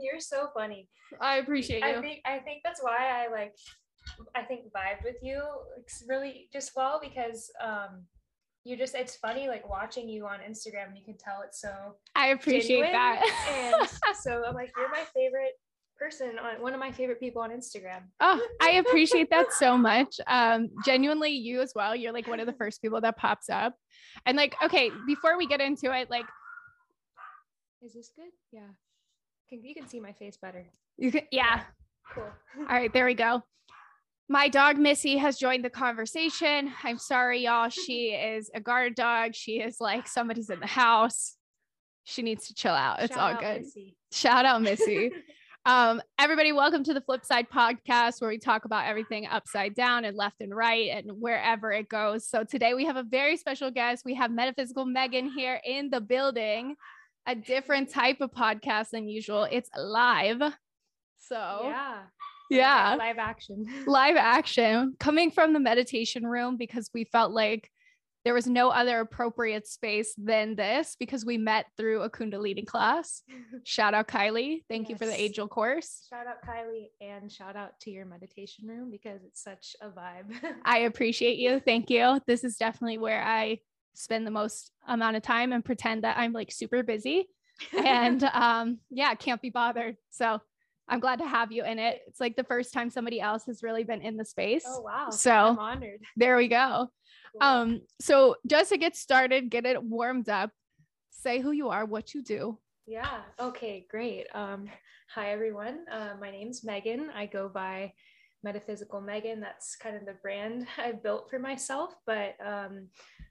You're so funny. I appreciate you. I think that's why I vibed with you really just well, because you just, it's funny, like watching you on Instagram, and you can tell it's so, I appreciate genuine. That. And so I'm like, you're my favorite person on, one of my favorite people on Instagram. Oh, I appreciate that so much. Genuinely, you as well. You're like one of the first people that pops up. And like, okay, before we get into it, like, is this good? Yeah. You can see my face better. You can, yeah. Cool. All right, there we go. My dog, Missy, has joined the conversation. I'm sorry, y'all. She is a guard dog. She is like, somebody's in the house. She needs to chill out. It's all good. Shout out, Missy. Everybody, welcome to the Flipside Podcast, where we talk about everything upside down and left and right and wherever it goes. So today we have a very special guest. We have Metaphysical Meagan here in the building, a different type of podcast than usual. It's live. So yeah. Yeah. Live action coming from the meditation room, because we felt like there was no other appropriate space than this, because we met through a Kundalini class. Shout out Kylie. Thank you for the angel course. Shout out Kylie, and shout out to your meditation room, because it's such a vibe. I appreciate you. Thank you. This is definitely where I spend the most amount of time and pretend that I'm like super busy and can't be bothered. So I'm glad to have you in it. It's like the first time somebody else has really been in the space. Oh, wow. So I'm honored. There we go. Cool. So just to get started, get it warmed up, say who you are, what you do. Yeah. Okay, great. Hi, everyone. My name's Meagan. I go by Metaphysical Meagan. That's kind of the brand I built for myself. But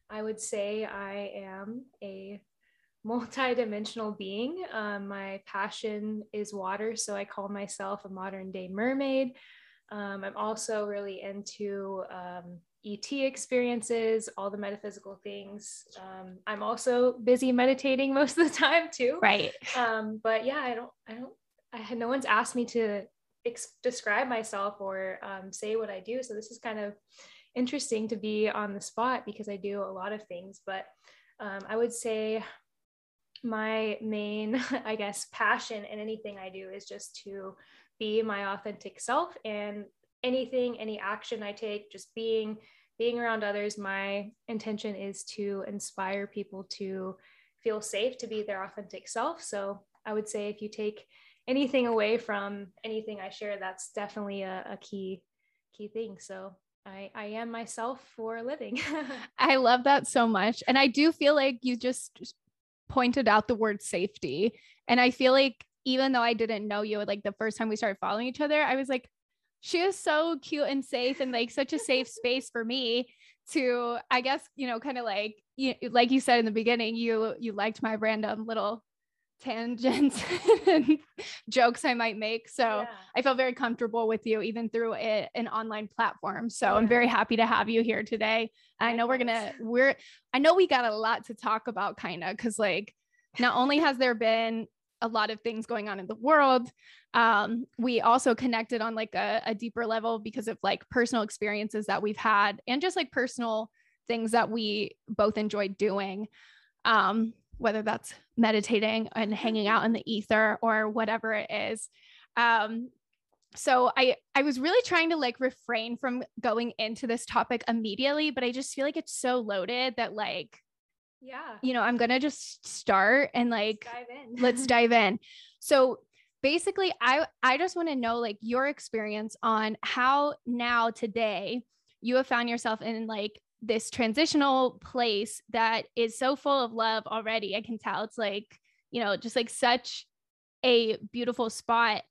I would say I am a multi-dimensional being. My passion is water, so I call myself a modern day mermaid. I'm also really into ET experiences, all the metaphysical things. I'm also busy meditating most of the time too. Right. But yeah, no one's asked me to describe myself or say what I do. So this is kind of interesting to be on the spot, because I do a lot of things, but I would say my main, I guess, passion in anything I do is just to be my authentic self, and any action I take, just being around others. My intention is to inspire people to feel safe to be their authentic self. So I would say if you take anything away from anything I share, that's definitely a key thing. So I am myself for a living. I love that so much. And I do feel like you just pointed out the word safety. And I feel like, even though I didn't know you, like the first time we started following each other, I was like, she is so cute and safe, and like such a safe space for me to, I guess, you know, kind of like, like you said in the beginning, you liked my random little tangents and jokes I might make. So yeah. I felt very comfortable with you, even through an online platform. So yeah. I'm very happy to have you here today. I know we got a lot to talk about, kind of, because like, not only has there been a lot of things going on in the world, we also connected on like a deeper level because of like personal experiences that we've had, and just like personal things that we both enjoy doing. Whether that's meditating and hanging out in the ether or whatever it is. So I was really trying to like refrain from going into this topic immediately, but I just feel like it's so loaded that like, yeah, you know, I'm going to just start and like, let's dive in. So basically I just want to know like your experience on how now today you have found yourself in like this transitional place that is so full of love already. I can tell it's like, you know, just like such a beautiful spot.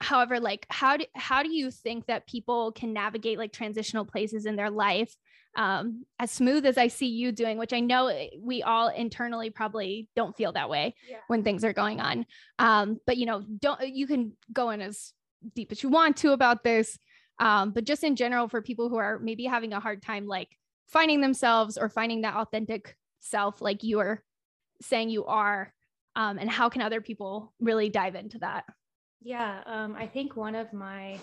However, like, how do you think that people can navigate like transitional places in their life as smooth as I see you doing, which I know we all internally probably don't feel that way when things are going on. But you know, you can go in as deep as you want to about this. But just in general, for people who are maybe having a hard time, like finding themselves or finding that authentic self, like you are saying you are, and how can other people really dive into that? Yeah. I think one of my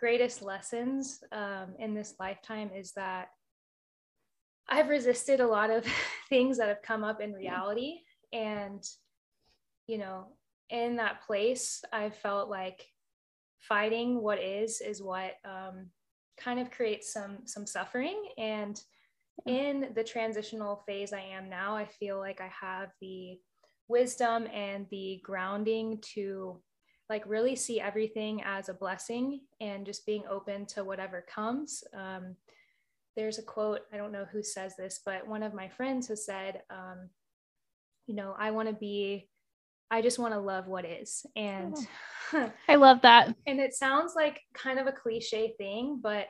greatest lessons, in this lifetime is that I've resisted a lot of things that have come up in reality. And, you know, in that place, I felt like fighting what is what, kind of creates some suffering. And in the transitional phase I am now, I feel like I have the wisdom and the grounding to like really see everything as a blessing and just being open to whatever comes. There's a quote, I don't know who says this, but one of my friends has said, you know, I just want to love what is. And I love that. And it sounds like kind of a cliche thing, but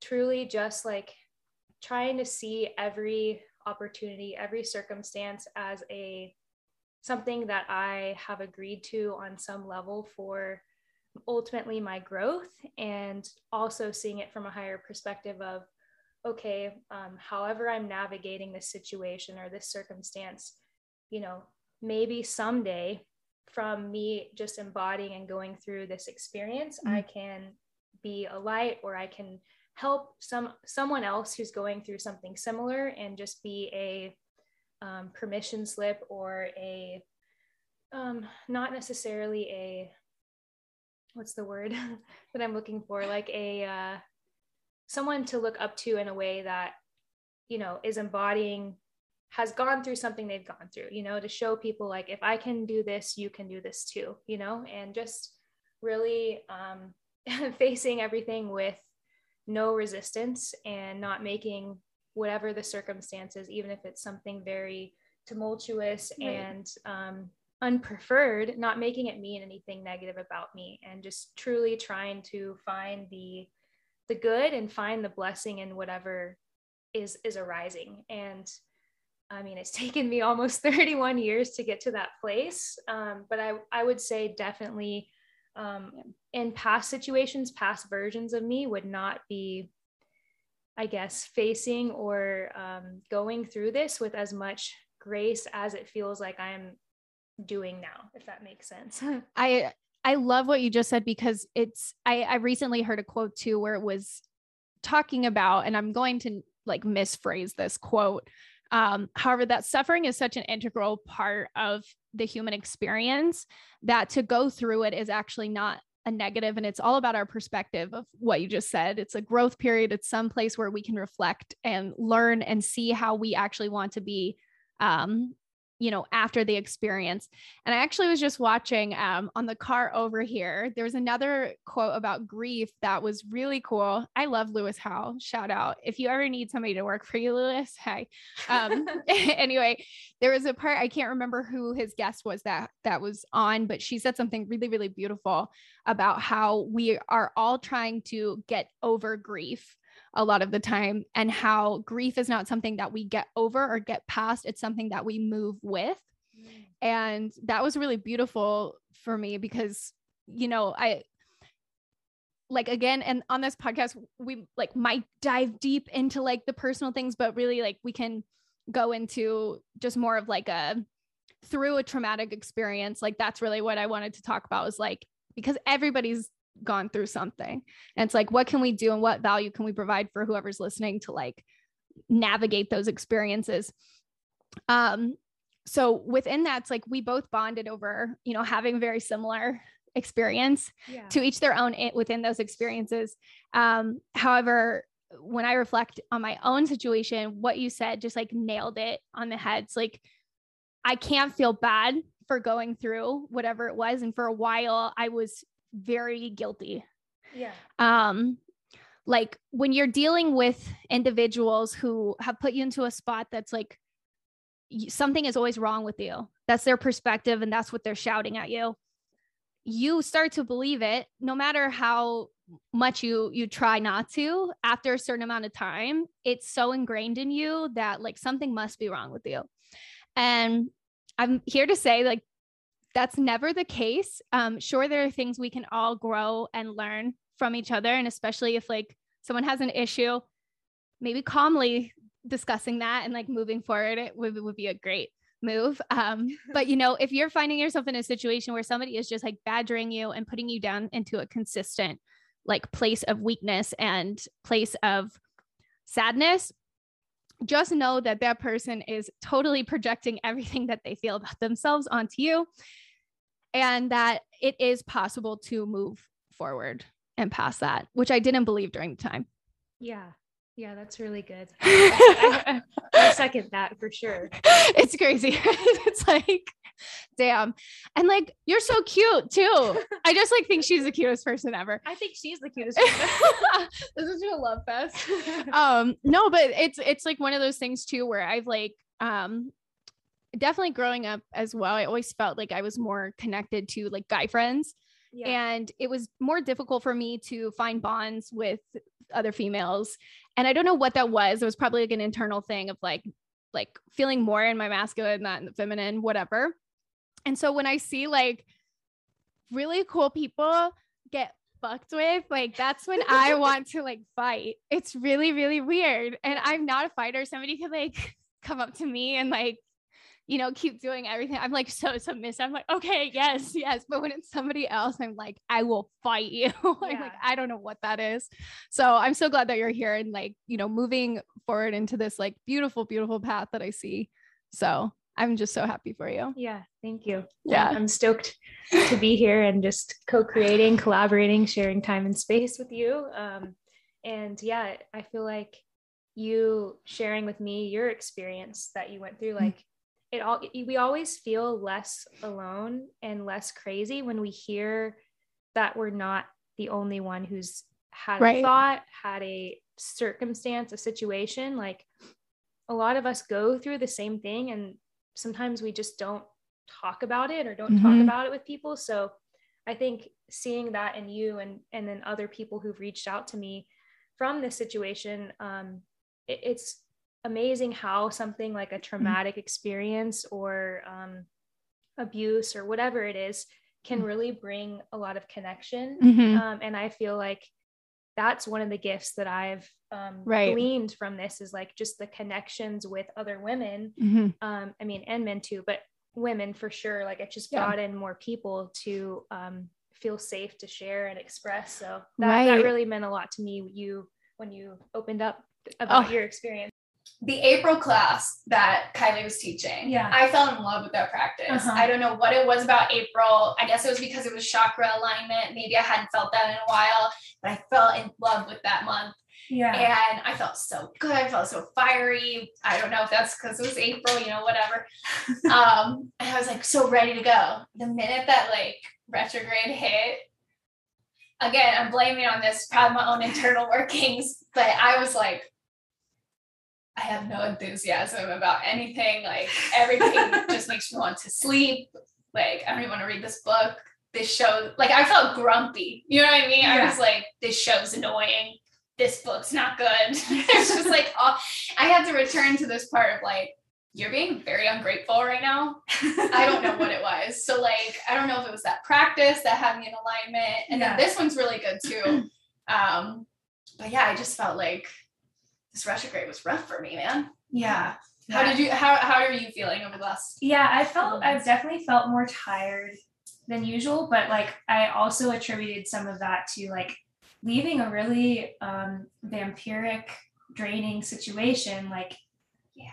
truly just like trying to see every opportunity, every circumstance as something that I have agreed to on some level for ultimately my growth, and also seeing it from a higher perspective of, okay, however I'm navigating this situation or this circumstance, you know, maybe someday from me just embodying and going through this experience, I can be a light, or I can help someone else who's going through something similar, and just be a permission slip, or a not necessarily a, what's the word that I'm looking for, like a someone to look up to in a way that, you know, is embodying, has gone through something they've gone through, you know, to show people like, if I can do this, you can do this too, you know, and just really facing everything with no resistance, and not making whatever the circumstances, even if it's something very tumultuous and unpreferred, not making it mean anything negative about me, and just truly trying to find the good and find the blessing in whatever is arising. And I mean, it's taken me almost 31 years to get to that place. But I would say definitely in past situations, past versions of me would not be, I guess, facing or going through this with as much grace as it feels like I'm doing now, if that makes sense. I love what you just said, because I recently heard a quote too, where it was talking about, and I'm going to like misphrase this quote. However, that suffering is such an integral part of the human experience that to go through it is actually not a negative. And it's all about our perspective of what you just said. It's a growth period. It's some place where we can reflect and learn and see how we actually want to be, you know, after the experience. And I actually was just watching, on the car over here, there was another quote about grief that was really cool. I love Lewis Howe, shout out. If you ever need somebody to work for you, Lewis, hi. Anyway, there was a part, I can't remember who his guest was that was on, but she said something really, really beautiful about how we are all trying to get over grief a lot of the time, and how grief is not something that we get over or get past. It's something that we move with. And that was really beautiful for me, because, you know, I like, again, and on this podcast, we like might dive deep into like the personal things, but really like we can go into just more of like through a traumatic experience. Like that's really what I wanted to talk about, was like, because everybody's gone through something, and it's like, what can we do and what value can we provide for whoever's listening to like navigate those experiences? So within that, it's like we both bonded over, you know, having very similar experience, to each their own within those experiences. However, when I reflect on my own situation, what you said just like nailed it on the head. It's like, I can't feel bad for going through whatever it was. And for a while I was very guilty. Yeah. Like when you're dealing with individuals who have put you into a spot that's like something is always wrong with you. That's their perspective and that's what they're shouting at you. you start to believe it no matter how much you try not to. After a certain amount of time, it's so ingrained in you that like something must be wrong with you. And I'm here to say like, that's never the case. Sure, there are things we can all grow and learn from each other. And especially if like someone has an issue, maybe calmly discussing that and like moving forward, it would be a great move. But you know, if you're finding yourself in a situation where somebody is just like badgering you and putting you down into a consistent like place of weakness and place of sadness, just know that that person is totally projecting everything that they feel about themselves onto you, and that it is possible to move forward and past that, which I didn't believe during the time. Yeah. Yeah. That's really good. I second that for sure. It's crazy. It's like, damn. And like, you're so cute too. I just like think she's the cutest person ever. I think she's the cutest person. This is your love fest. No, but it's like one of those things too, where I've like, definitely growing up as well, I always felt like I was more connected to like guy friends. Yeah. And it was more difficult for me to find bonds with other females. And I don't know what that was. It was probably like an internal thing of like feeling more in my masculine, not in the feminine, whatever. And so when I see like really cool people get fucked with, like, that's when I want to like fight. It's really, really weird. And I'm not a fighter. Somebody could like come up to me and like, you know, keep doing everything. I'm like, so submissive. I'm like, okay, yes, yes. But when it's somebody else, I'm like, I will fight you. I'm like, I don't know what that is. So I'm so glad that you're here and like, you know, moving forward into this like beautiful, beautiful path that I see. So I'm just so happy for you. Yeah. Thank you. Yeah. I'm stoked to be here and just co-creating, collaborating, sharing time and space with you. And yeah, I feel like you sharing with me your experience that you went through, like, we always feel less alone and less crazy when we hear that we're not the only one who's had a thought, had a circumstance, a situation. Like, a lot of us go through the same thing, and sometimes we just don't talk about it or don't talk about it with people. So I think seeing that in you and then other people who've reached out to me from this situation, it's amazing how something like a traumatic experience or abuse or whatever it is can really bring a lot of connection. And I feel like that's one of the gifts that I've gleaned from this is like just the connections with other women. I mean, and men too, but women for sure. Like, it just brought in more people to feel safe to share and express. So that really meant a lot to me. When you opened up about your experience. The April class that Kylie was teaching, I fell in love with that practice. I don't know what it was about April. I guess it was because it was chakra alignment. Maybe I hadn't felt that in a while, but I fell in love with that month. And I felt so good. I felt so fiery. I don't know if that's because it was April, you know, whatever. And I was like, so ready to go. The minute that like retrograde hit, again, I'm blaming on this, probably my own internal workings, but I was like, I have no enthusiasm about anything. Like, everything just makes me want to sleep. Like, I don't even want to read this book. This show, like, I felt grumpy. You know what I mean? Yeah. I was like, this show's annoying. This book's not good. It's just like, I had to return to this part of like, you're being very ungrateful right now. I don't know what it was. So like, I don't know if it was that practice that had me in alignment. And then this one's really good too. But yeah, I just felt like, this retrograde was rough for me, man. Yeah. How are you feeling over the last? Yeah, I've definitely felt more tired than usual, but like, I also attributed some of that to like leaving a really, vampiric draining situation. Like,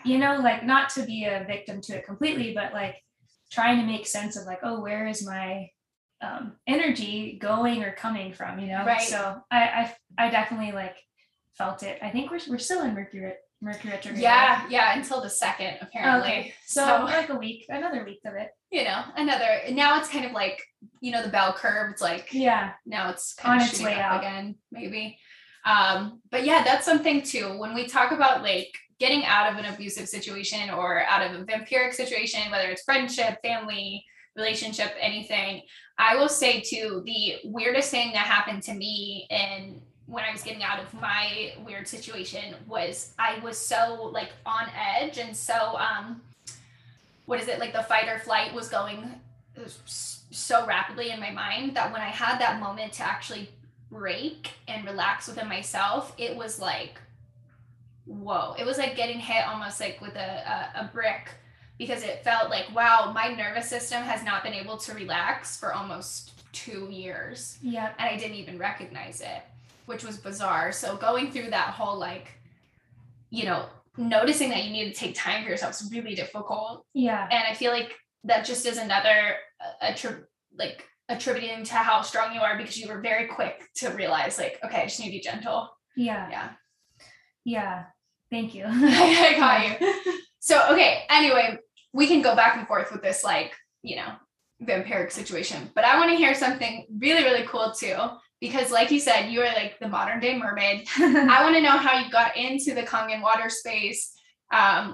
you know, like, not to be a victim to it completely, but like trying to make sense of like, oh, where is my, energy going or coming from, you know? Right. So I definitely like felt it. I think we're still in Mercury retrograde. Yeah, right? Yeah, until the 2nd apparently. Okay. So like another week of it. You know, now it's kind of like, you know, the bell curve. It's like, yeah, now it's kind on of its way up out again, maybe. But yeah, that's something too. When we talk about like getting out of an abusive situation or out of a vampiric situation, whether it's friendship, family, relationship, anything. I will say too, the weirdest thing that happened to me in when I was getting out of my weird situation was I was so like on edge. And so, like the fight or flight was going so rapidly in my mind that when I had that moment to actually break and relax within myself, it was like, whoa, it was like getting hit almost like with a brick, because it felt like, wow, my nervous system has not been able to relax for almost 2 years. Yeah. And I didn't even recognize it, which was bizarre. So going through that whole, like, you know, noticing that you need to take time for yourself is really difficult. Yeah. And I feel like that just is another, attributing to how strong you are, because you were very quick to realize like, okay, I just need to be gentle. Yeah. Yeah. Yeah. Thank you. I got you. So, okay. Anyway, we can go back and forth with this, like, you know, vampiric situation, but I want to hear something really, really cool too, because like you said, you are like the modern day mermaid. I want to know how you got into the Kangen water space.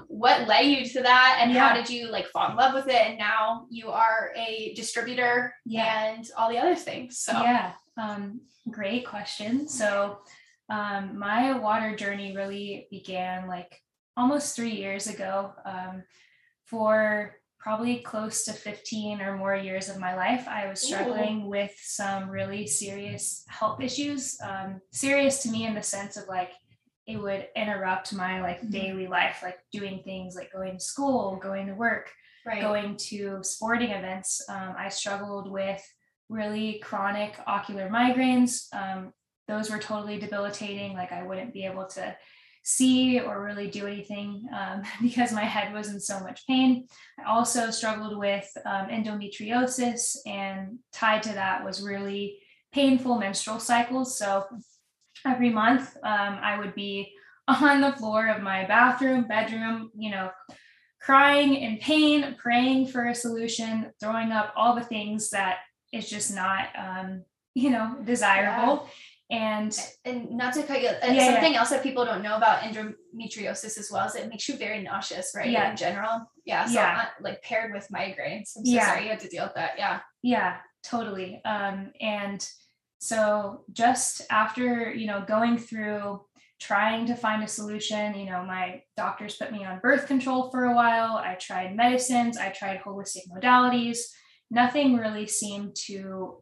What led you to that, and how did you like fall in love with it? And now you are a distributor and all the other things. So yeah. Great question. So, my water journey really began like almost 3 years ago. For probably close to 15 or more years of my life, I was struggling with some really serious health issues. Serious to me in the sense of like, it would interrupt my like daily life, like doing things like going to school, going to work, going to sporting events. I struggled with really chronic ocular migraines. Those were totally debilitating. Like I wouldn't be able to see or really do anything because my head was in so much pain. I also struggled with endometriosis, and tied to that was really painful menstrual cycles. So every month I would be on the floor of my bathroom, bedroom, you know, crying in pain, praying for a solution, throwing up, all the things that is just not, you know, desirable. Yeah. And not to cut you, something else that people don't know about endometriosis as well is it makes you very nauseous, right? Yeah. In general. Yeah. So like paired with migraines. I'm so sorry you had to deal with that. Yeah. Yeah, totally. And so just after, you know, going through trying to find a solution, you know, my doctors put me on birth control for a while. I tried medicines. I tried holistic modalities. Nothing really seemed to,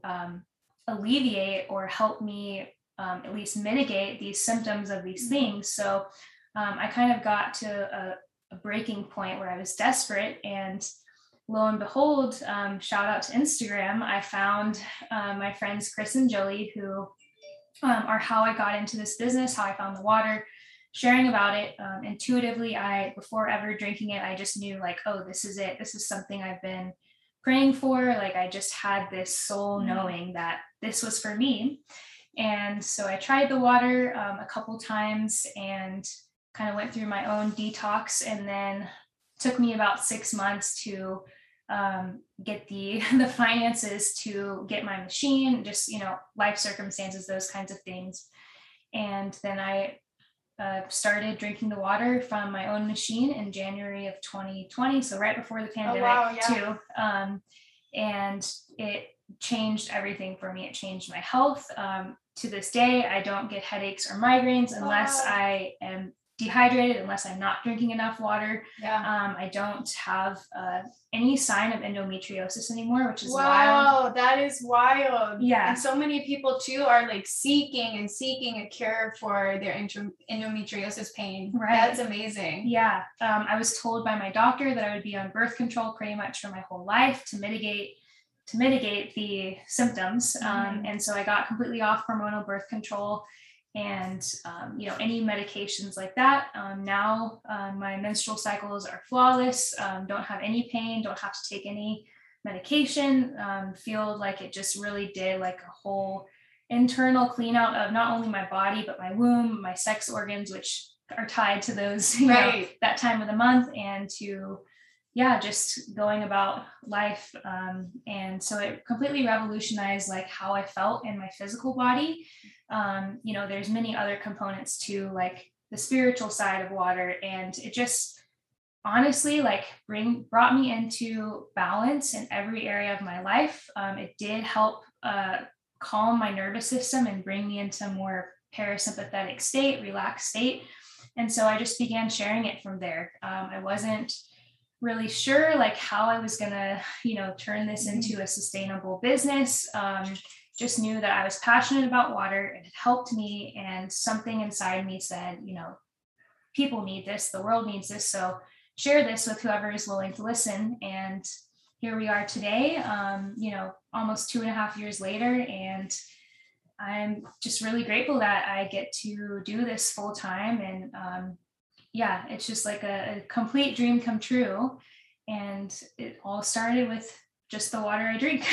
alleviate or help me at least mitigate these symptoms of these things. So I kind of got to a breaking point where I was desperate, and lo and behold, shout out to Instagram, I found my friends Chris and Jolie, who are how I got into this business, how I found the water, sharing about it. Intuitively, before ever drinking it, I just knew like, oh, this is it. This is something I've been praying for. Like I just had this soul knowing that this was for me. And so I tried the water a couple times and kind of went through my own detox, and then took me about 6 months to get the finances to get my machine, just, you know, life circumstances, those kinds of things. And then I started drinking the water from my own machine in January of 2020. So right before the pandemic too. And it changed everything for me. It changed my health. To this day, I don't get headaches or migraines unless I am dehydrated, unless I'm not drinking enough water. Yeah. I don't have any sign of endometriosis anymore, which is wild. Wow, that is wild. Yeah. And so many people too are like seeking a cure for their endometriosis pain. Right. That's amazing. Yeah. I was told by my doctor that I would be on birth control pretty much for my whole life to mitigate the symptoms. And so I got completely off hormonal birth control and, you know, any medications like that. Now my menstrual cycles are flawless, don't have any pain, don't have to take any medication, feel like it just really did like a whole internal clean out of not only my body, but my womb, my sex organs, which are tied to those, you know, that time of the month, and to, just going about life. And so it completely revolutionized like how I felt in my physical body. You know, there's many other components to like the spiritual side of water, and it just honestly, like brought me into balance in every area of my life. It did help calm my nervous system and bring me into a more parasympathetic state, relaxed state. And so I just began sharing it from there. I wasn't really sure like how I was gonna, turn this into a sustainable business. Just knew that I was passionate about water and it helped me. And something inside me said, people need this, the world needs this. So share this with whoever is willing to listen. And here we are today, almost 2.5 years later. And I'm just really grateful that I get to do this full time. And it's just like a complete dream come true. And it all started with just the water I drink.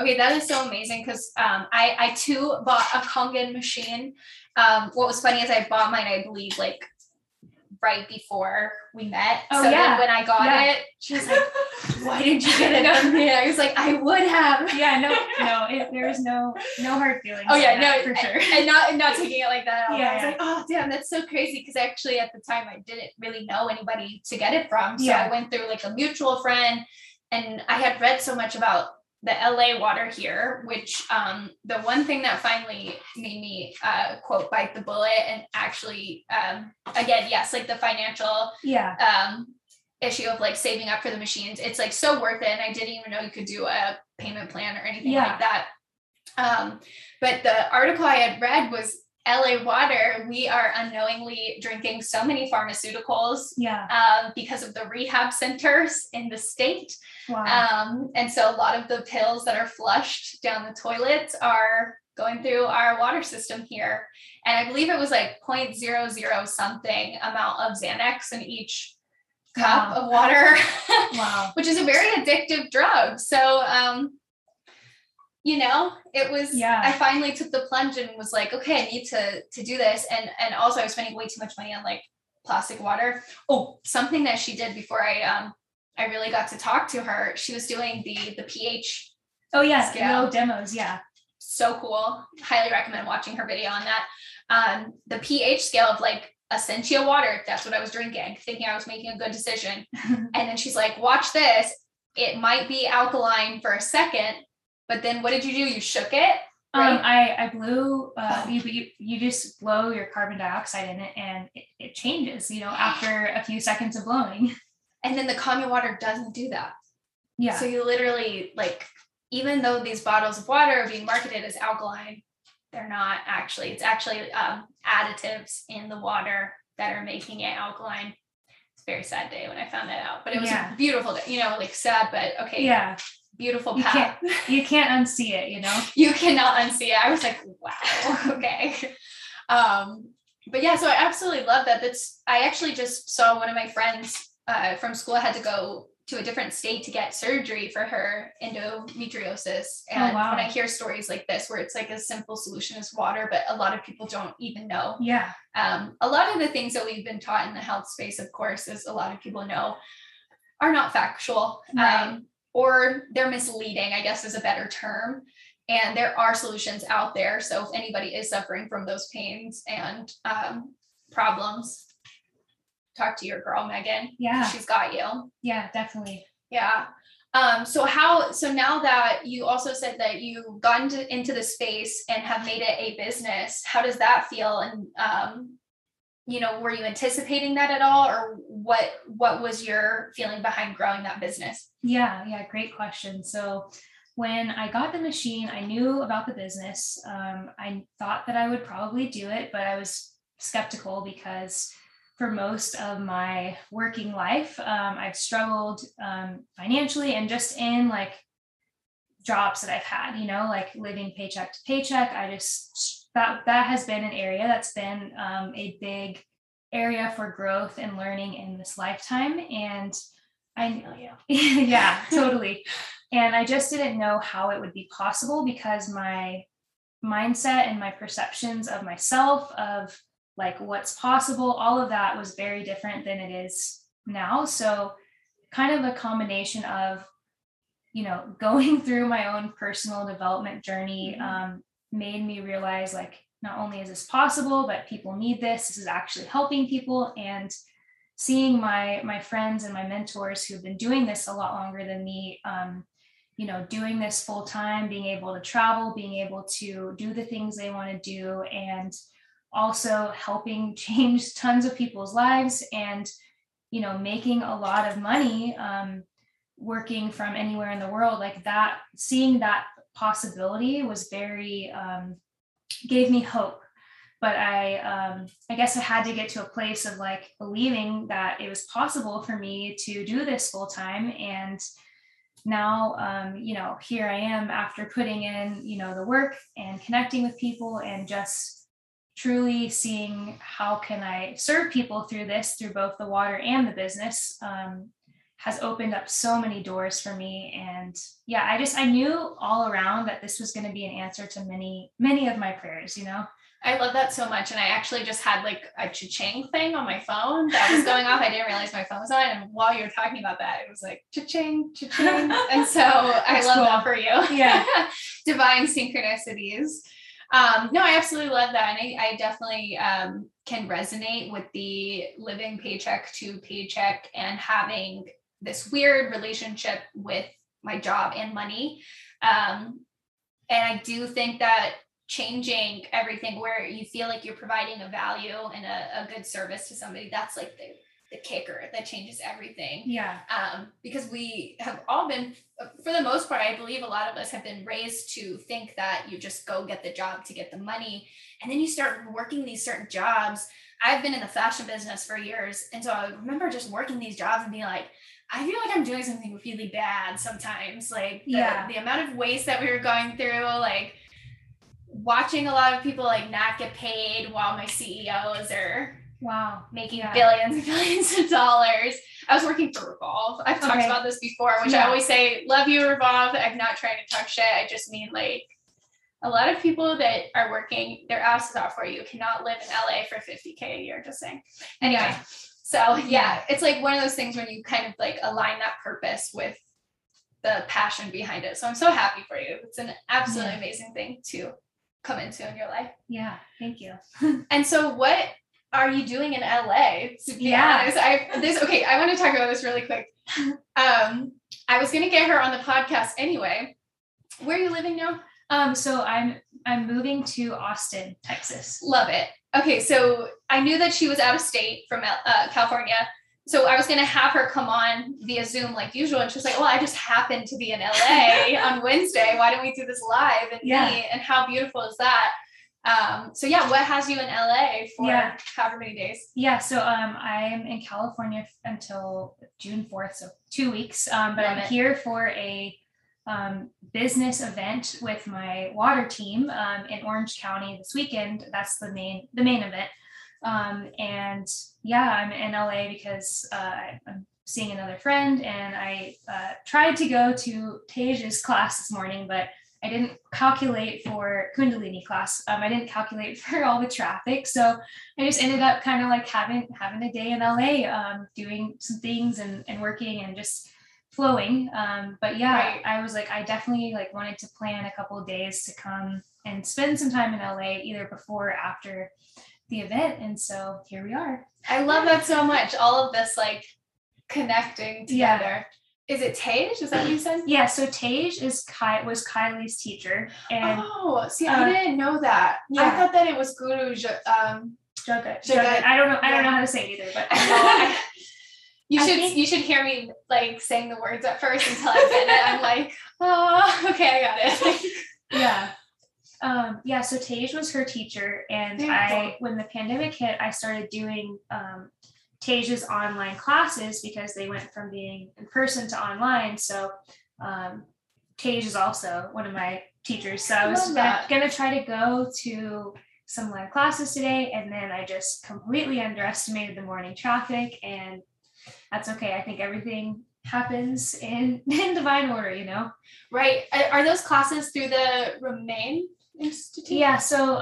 Okay, that is so amazing because I too bought a Kangen machine. What was funny is I bought mine, I believe, like right before we met. Then when I got it, she was like, "Why did you get it?" I was like, "I would have." Yeah, there's no hard feelings. Oh yeah, no, for sure. And not taking it like that at all. Yeah, I was like, "Oh damn, that's so crazy." Because actually at the time I didn't really know anybody to get it from, so I went through like a mutual friend, and I had read so much about the LA water here, which the one thing that finally made me quote bite the bullet and actually the financial issue of like saving up for the machines, it's like so worth it. And I didn't even know you could do a payment plan or anything like that. But the article I had read was LA water, we are unknowingly drinking so many pharmaceuticals because of the rehab centers in the state. Wow. And so a lot of the pills that are flushed down the toilets are going through our water system here. And I believe it was like 0.00 something amount of Xanax in each cup of water, which is a very addictive drug. So, it was, I finally took the plunge and was like, okay, I need to do this. And also I was spending way too much money on like plastic water. Oh, something that she did before I really got to talk to her. She was doing the pH. Oh yes. Little demos. Yeah. So cool. Highly recommend watching her video on that. The pH scale of like Essentia water. That's what I was drinking, thinking I was making a good decision. And then she's like, watch this. It might be alkaline for a second. But then what did you do? You shook it, right? I blew, you just blow your carbon dioxide in it and it changes, after a few seconds of blowing. And then the common water doesn't do that. Yeah. So you literally even though these bottles of water are being marketed as alkaline, they're not actually, it's actually additives in the water that are making it alkaline. It's a very sad day when I found that out, but it was a beautiful day, sad, but okay. Yeah. Beautiful path. You can't unsee it, You cannot unsee it. I was like, wow, okay. But yeah, so I absolutely love that. I actually just saw one of my friends from school had to go to a different state to get surgery for her endometriosis. And when I hear stories like this, where it's like a simple solution is water, but a lot of people don't even know. Yeah. A lot of the things that we've been taught in the health space, of course, as a lot of people know, are not factual. Right. Or they're misleading, I guess is a better term. And there are solutions out there. So if anybody is suffering from those pains and problems, talk to your girl, Megan. Yeah. She's got you. Yeah, definitely. Yeah. So now that you also said that you got into the space and have made it a business, how does that feel? And, were you anticipating that at all, or what was your feeling behind growing that business? Yeah. Great question. So when I got the machine, I knew about the business. I thought that I would probably do it, but I was skeptical because for most of my working life, I've struggled financially and just in jobs that I've had, living paycheck to paycheck. I just that has been an area that's been a big area for growth and learning in this lifetime. And I know you. Yeah, totally. And I just didn't know how it would be possible because my mindset and my perceptions of myself, of what's possible, all of that was very different than it is now. So kind of a combination of, going through my own personal development journey, made me realize not only is this possible, but people need this. This is actually helping people. And seeing my friends and my mentors who've been doing this a lot longer than me, doing this full time, being able to travel, being able to do the things they want to do, and also helping change tons of people's lives, and, you know, making a lot of money, working from anywhere in the world, like that, seeing that possibility was very, gave me hope. But I guess I had to get to a place of like believing that it was possible for me to do this full time. And now, here I am after putting in, the work and connecting with people and just truly seeing how can I serve people through this, through both the water and the business, has opened up so many doors for me. And yeah, I knew all around that this was going to be an answer to many, many of my prayers, I love that so much. And I actually just had like a cha-ching thing on my phone that was going off. I didn't realize my phone was on. And while you were talking about that, it was like cha-ching, cha-ching. And so I love that for you. Yeah. Divine synchronicities. No, I absolutely love that. And I definitely can resonate with the living paycheck to paycheck and having this weird relationship with my job and money. And I do think that changing everything where you feel like you're providing a value and a good service to somebody, that's like the kicker that changes everything. Yeah. Because we have all been, for the most part, I believe a lot of us have been raised to think that you just go get the job to get the money. And then you start working these certain jobs. I've been in the fashion business for years. And so I remember just working these jobs and being like, I feel like I'm doing something really bad sometimes. Like the amount of waste that we were going through, like watching a lot of people like not get paid while my CEOs are making billions and billions of dollars. I was working for Revolve. I've talked about this before, which I always say, love you, Revolve. I'm not trying to talk shit. I just mean like a lot of people that are working their asses off for you cannot live in LA for $50,000 a year, just saying. Anyway, so it's like one of those things when you kind of like align that purpose with the passion behind it. So I'm so happy for you. It's an absolutely amazing thing to come into in your life. Yeah, thank you. And so what are you doing in LA? To be honest, I want to talk about this really quick. I was going to get her on the podcast anyway. Where are you living now? So I'm moving to Austin, Texas. Love it. Okay, so I knew that she was out of state from California. So I was going to have her come on via Zoom like usual. And she was like, well, I just happened to be in LA on Wednesday. Why don't we do this live and meet? And how beautiful is that? What has you in LA for however many days? Yeah. So, I'm in California until June 4th. So 2 weeks. But I'm here for a, business event with my water team, in Orange County this weekend. That's the main event. I'm in LA because I'm seeing another friend, and I tried to go to Tej's class this morning, but I didn't calculate for Kundalini class. I didn't calculate for all the traffic, so I just ended up kind of like having a day in LA, doing some things and working and just flowing. I was like, I definitely like wanted to plan a couple of days to come and spend some time in LA, either before or after the event. And so here we are. I love that so much. All of this like connecting together. Yeah. Is it Tej? Is that what you said? Yeah. So Tej was Kylie's teacher. And I didn't know that. Yeah. I thought that it was Guru Jagat. I don't know. I don't know how to say it either, but you should hear me like saying the words at first until I've been it. I'm like, okay, I got it. Yeah. So Tej was her teacher, and when the pandemic hit, I started doing, Tej's online classes because they went from being in person to online. So, Tej is also one of my teachers. So I was going to try to go to some live classes today. And then I just completely underestimated the morning traffic, and that's okay. I think everything happens in divine order, Right. Are those classes through the Remain Institute? Yeah. So,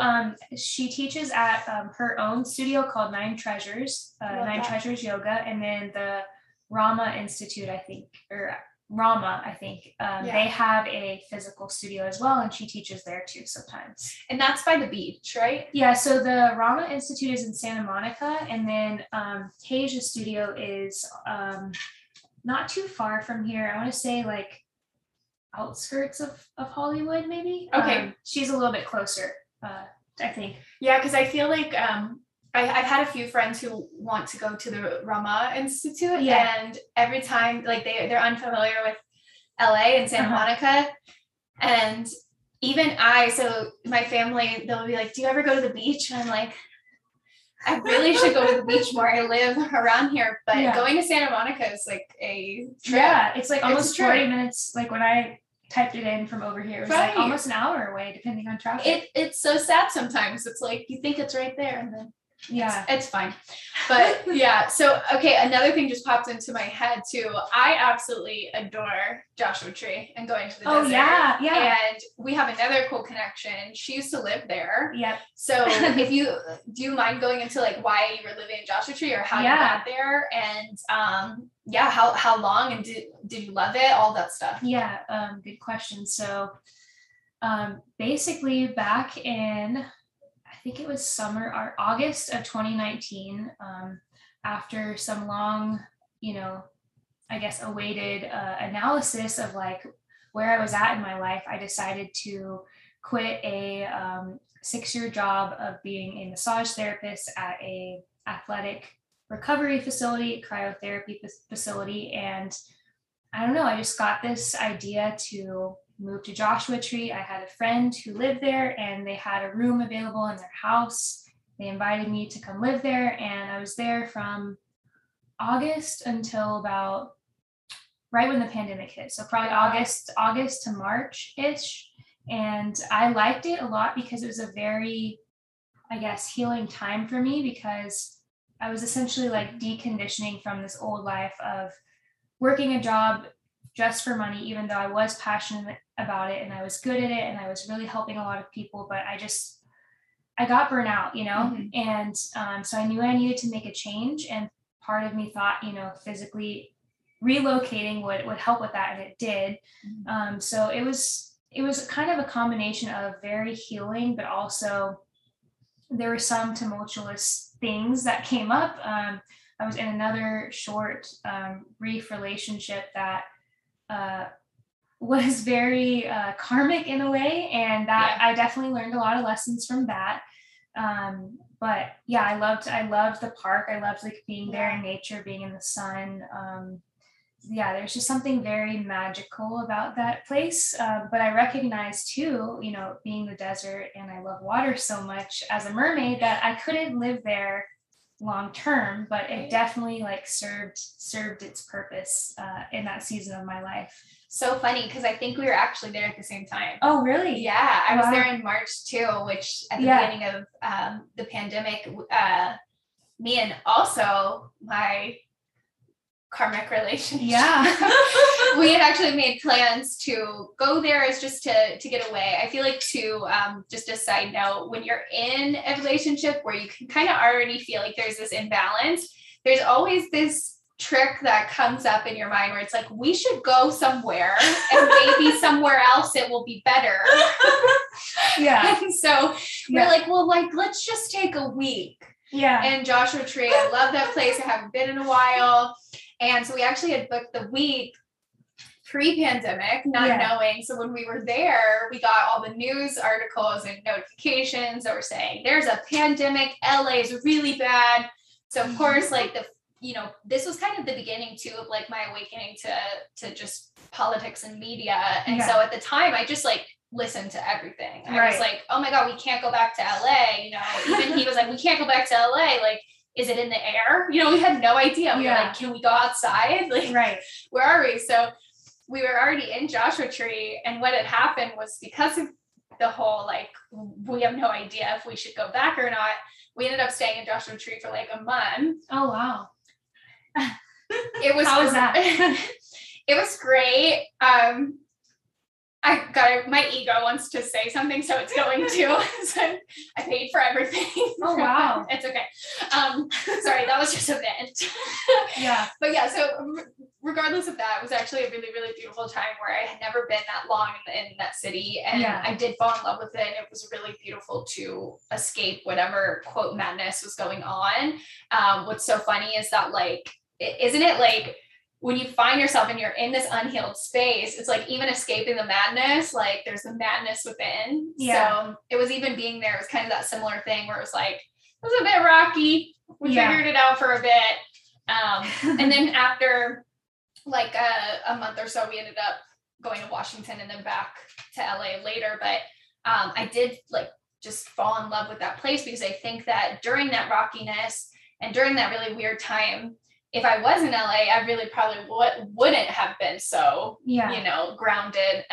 she teaches at, her own studio called Nine Treasures Yoga. And then the Rama Institute, I think, or Rama, I think, they have a physical studio as well, and she teaches there too sometimes. And that's by the beach, right? Yeah, so the Rama Institute is in Santa Monica, and then Tej's studio is not too far from here. I want to say like outskirts of Hollywood, maybe. Okay. She's a little bit closer, I think. Yeah, because I feel like I've had a few friends who want to go to the Rama Institute, and every time, like, they're unfamiliar with LA and Santa Monica, and even so my family, they'll be like, do you ever go to the beach? And I'm like, I really should go to the beach more. I live around here, but going to Santa Monica is like a trip. Yeah, it's like almost 40 minutes. Like when I typed it in from over here, it was like almost an hour away, depending on traffic. It's so sad sometimes. It's like you think it's right there, and then it's fine. But so okay, another thing just popped into my head too. I absolutely adore Joshua Tree and going to the desert. And we have another cool connection. She used to live there. So if you do you mind going into like why you were living in Joshua Tree or how you got there, and how long, and did you love it, all that stuff? Good question. So basically back in, I think it was summer or August of 2019, after some long, I guess awaited analysis of like where I was at in my life, I decided to quit a 6-year job of being a massage therapist at a athletic recovery facility, cryotherapy facility. And I don't know, I just got this idea to moved to Joshua Tree. I had a friend who lived there, and they had a room available in their house. They invited me to come live there, and I was there from August until about right when the pandemic hit. So probably August to March-ish. And I liked it a lot because it was a very, I guess, healing time for me, because I was essentially like deconditioning from this old life of working a job just for money, even though I was passionate about it and I was good at it and I was really helping a lot of people, but I got burnt out, and so I knew I needed to make a change. And part of me thought, physically relocating would help with that, and it did. So it was kind of a combination of very healing, but also there were some tumultuous things that came up. I was in another short brief relationship that was very karmic in a way, and that I definitely learned a lot of lessons from that. But I loved the park. I loved like being there in nature, being in the sun. There's just something very magical about that place. But I recognize too, being the desert, and I love water so much as a mermaid, that I couldn't live there long term, but it definitely like served its purpose in that season of my life. So funny, because I think we were actually there at the same time. Oh really? Yeah, I was there in March too, which at the beginning of the pandemic, me and also my karmic relationship. We had actually made plans to go there, as just to get away. I feel like too, just a side note, when you're in a relationship where you can kind of already feel like there's this imbalance, there's always this trick that comes up in your mind where it's like, we should go somewhere, and maybe somewhere else it will be better. And so we're like, well, like, let's just take a week. And Joshua Tree, I love that place. I haven't been in a while. And so we actually had booked the week pre-pandemic, not knowing. So when we were there, we got all the news articles and notifications that were saying there's a pandemic, LA is really bad. So of course, like this was kind of the beginning too of like my awakening to just politics and media. And so at the time, I just like listened to everything. I was like, oh my God, we can't go back to LA. Even he was like, we can't go back to LA. Like, is it in the air? We had no idea. We were like, can we go outside? Like, where are we? So we were already in Joshua Tree. And what had happened was, because of the whole, like, we have no idea if we should go back or not, we ended up staying in Joshua Tree for like a month. Oh, wow. It was, how was that? It was great. I got it. My ego wants to say something, so it's going to. So I paid for everything. Oh wow, it's okay. Sorry, that was just a bit. Yeah, but yeah. So regardless of that, it was actually a really, really beautiful time where I had never been that long in that city, and yeah. I did fall in love with it. And it was really beautiful to escape whatever quote madness was going on. What's so funny is that like, isn't it like, when you find yourself and you're in this unhealed space, it's like even escaping the madness, like there's the madness within. Yeah. So it was even being there, it was kind of that similar thing where it was like, it was a bit rocky. We figured it out for a bit. And then after like a month or so, we ended up going to Washington and then back to LA later. But I did like just fall in love with that place because I think that during that rockiness and during that really weird time, if I was in LA, I really probably wouldn't have been so, you know, grounded.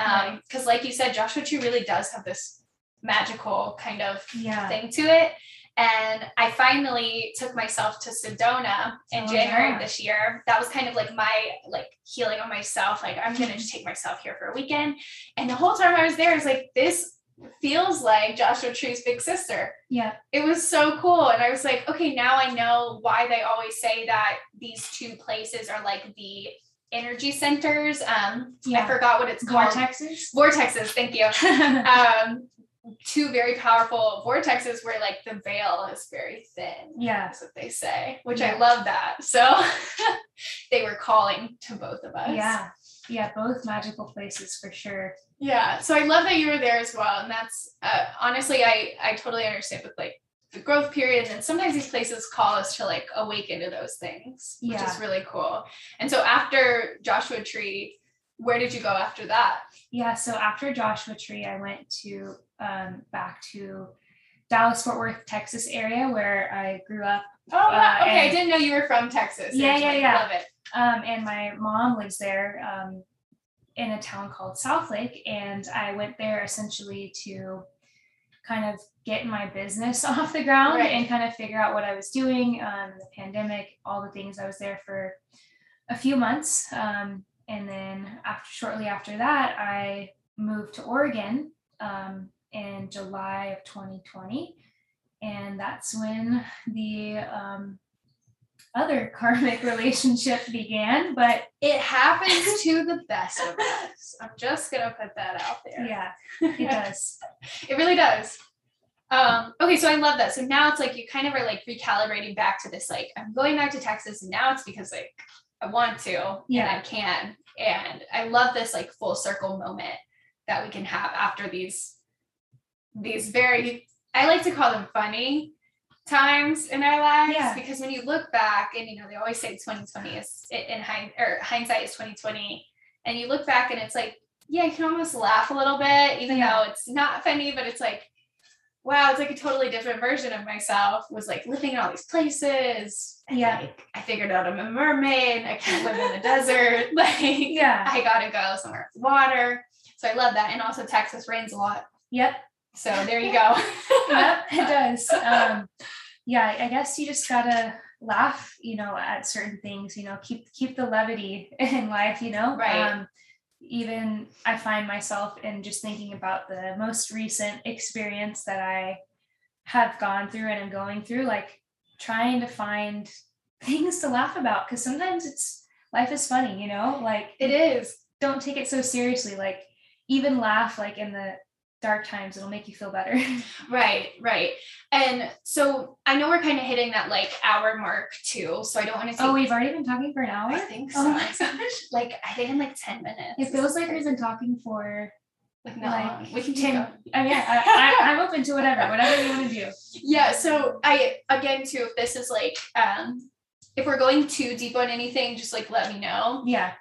Because like you said, Joshua Tree really does have this magical kind of thing to it. And I finally took myself to Sedona in January of this year. That was kind of like my like healing on myself. Like I'm going to just take myself here for a weekend. And the whole time I was there, it's like, this feels like Joshua Tree's big sister. Yeah. It was so cool. And I was like, okay, now I know why they always say that these two places are like the energy centers. I forgot what it's called. Vortexes. Thank you. Two very powerful vortexes where like the veil is very thin. Yeah. That's what they say, which I love that. So they were calling to both of us. Yeah. Yeah, both magical places for sure. Yeah, so I love that you were there as well, and that's honestly, I totally understand with like the growth period, and sometimes these places call us to like awaken to those things, which is really cool. And so after Joshua Tree, where did you go after that? Yeah, so after Joshua Tree, I went to back to Dallas-Fort Worth, Texas area where I grew up. Oh, wow. Okay, I didn't know you were from Texas. Yeah, actually. Yeah. Love it. And my mom lives there in a town called Southlake, and I went there essentially to kind of get my business off the ground and kind of figure out what I was doing, the pandemic, all the things. I was there for a few months. And then shortly after that, I moved to Oregon in July of 2020. And that's when the other karmic relationship began, but it happens to the best of us. I'm just going to put that out there. Yeah, it does. It really does. Okay. So I love that. So now it's like, you kind of are like recalibrating back to this, like I'm going back to Texas and now it's because like I want to, and I can. And I love this like full circle moment that we can have after these very, I like to call them funny times in our lives, because when you look back and, you know, they always say 2020 is in hindsight is 2020, and you look back and it's like, you can almost laugh a little bit, even though it's not funny, but it's like, wow, it's like a totally different version of myself was like living in all these places. And like, I figured out I'm a mermaid. I can't live in the desert. Like, I got to go somewhere with water. So I love that. And also Texas rains a lot. Yep. So there you go. Yep, it does. I guess you just gotta laugh, you know, at certain things, you know, keep the levity in life, you know, even I find myself in just thinking about the most recent experience that I have gone through and I'm going through, like trying to find things to laugh about. Cause sometimes life is funny, you know, like it is, don't take it so seriously. Like even laugh, like in the dark times, it'll make you feel better. Right. And so I know we're kind of hitting that like hour mark too. So I don't want to say, we've already been talking for an hour. I think so. Oh my gosh. Like I think in like 10 minutes. It feels like we've been talking for we can take I'm open to whatever you want to do. Yeah. So too, if this is like, if we're going too deep on anything, just like, let me know. Yeah.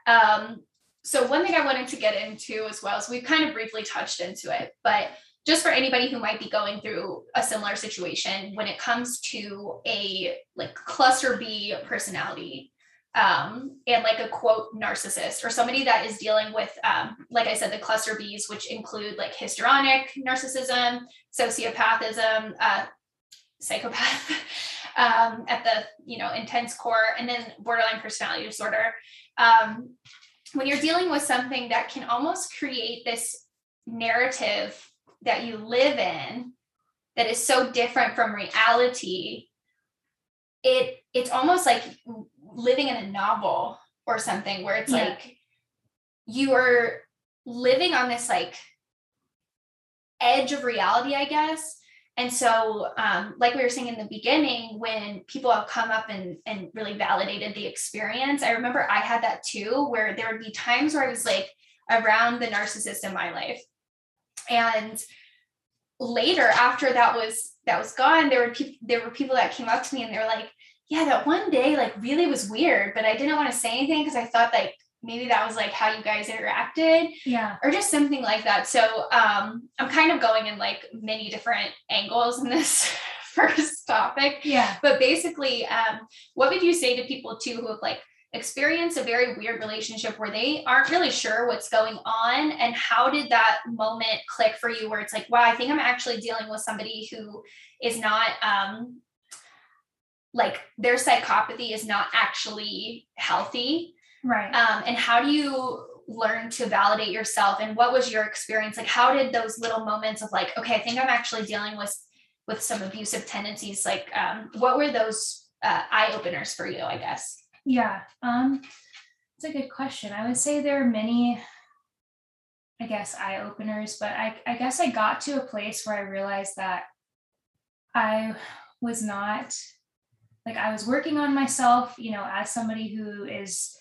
So one thing I wanted to get into as well, so we've kind of briefly touched into it, but just for anybody who might be going through a similar situation when it comes to a like cluster B personality, and like a quote narcissist or somebody that is dealing with, like I said, the cluster Bs, which include like histrionic narcissism, sociopathism, psychopath, at the, you know, intense core, and then borderline personality disorder. When you're dealing with something that can almost create this narrative that you live in that is so different from reality, it's almost like living in a novel or something where it's like you are living on this like edge of reality, I guess. And so, like we were saying in the beginning, when people have come up and really validated the experience, I remember I had that too, where there would be times where I was like around the narcissist in my life. And later after that was gone, there were people that came up to me and they were like, yeah, that one day like really was weird, but I didn't want to say anything because I thought like maybe that was like how you guys interacted, or just something like that. So I'm kind of going in like many different angles in this first topic, but basically, what would you say to people too who have like experienced a very weird relationship where they aren't really sure what's going on, and how did that moment click for you where it's like, wow, I think I'm actually dealing with somebody who is not like their psychopathy is not actually healthy. Right. And how do you learn to validate yourself? And what was your experience? Like, how did those little moments of like, okay, I think I'm actually dealing with some abusive tendencies. Like, what were those eye openers for you, I guess? Yeah. It's a good question. I would say there are many, I guess, eye openers, but I guess I got to a place where I realized that I was not like, I was working on myself, you know, as somebody who is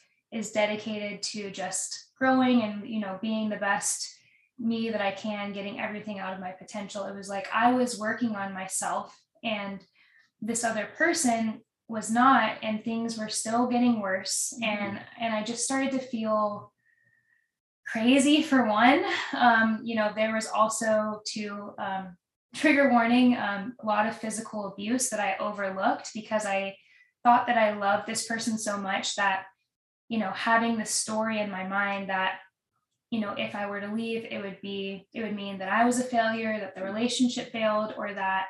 dedicated to just growing and, you know, being the best me that I can, getting everything out of my potential. It was like, I was working on myself and this other person was not, and things were still getting worse. And I just started to feel crazy for one. You know, there was also too, trigger warning, a lot of physical abuse that I overlooked because I thought that I loved this person so much that, you know, having the story in my mind that, you know, if I were to leave, it would mean that I was a failure, that the relationship failed, or that,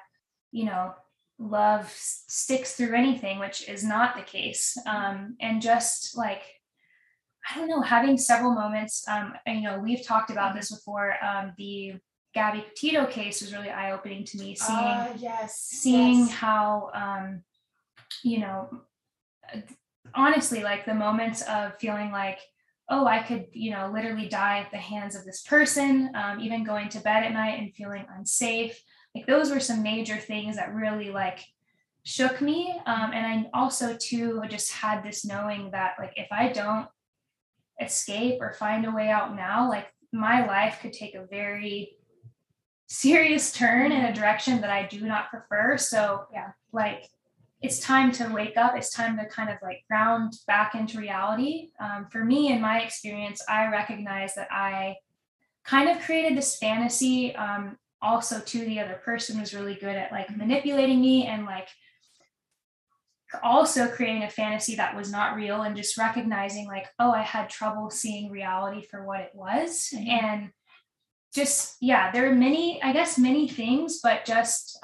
you know, love sticks through anything, which is not the case. And just like, I don't know, having several moments, you know, we've talked about this before. The Gabby Petito case was really eye-opening to me, seeing how, you know, honestly, like the moments of feeling like, oh, I could, you know, literally die at the hands of this person, even going to bed at night and feeling unsafe. Like those were some major things that really like shook me. And I also too, just had this knowing that like, if I don't escape or find a way out now, like my life could take a very serious turn in a direction that I do not prefer. So like, it's time to wake up. It's time to kind of like ground back into reality. For me, in my experience, I recognize that I kind of created this fantasy. Also too, the other person was really good at like manipulating me and like also creating a fantasy that was not real, and just recognizing like, oh, I had trouble seeing reality for what it was. And just, there are many things, but just,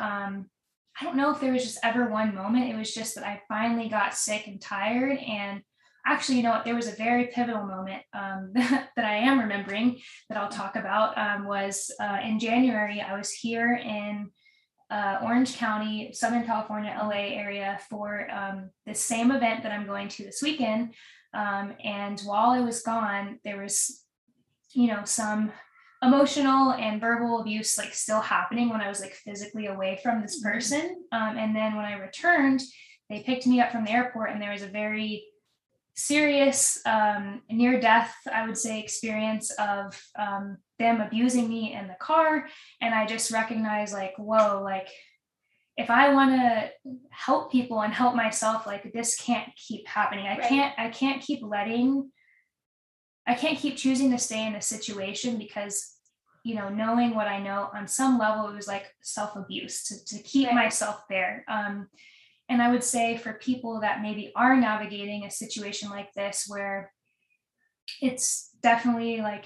I don't know if there was just ever one moment. It was just that I finally got sick and tired. And actually, you know what, there was a very pivotal moment that I am remembering that I'll talk about, was in January. I was here in Orange County, Southern California, LA area for the same event that I'm going to this weekend. And while I was gone, there was, you know, some emotional and verbal abuse like still happening when I was like physically away from this person. And then when I returned, they picked me up from the airport, and there was a very serious near death, I would say, experience of them abusing me in the car. And I just recognized like, whoa, like if I want to help people and help myself, like this can't keep happening. I can't keep choosing to stay in this situation because, you know, knowing what I know, on some level, it was like self-abuse to keep myself there. And I would say for people that maybe are navigating a situation like this, where it's definitely like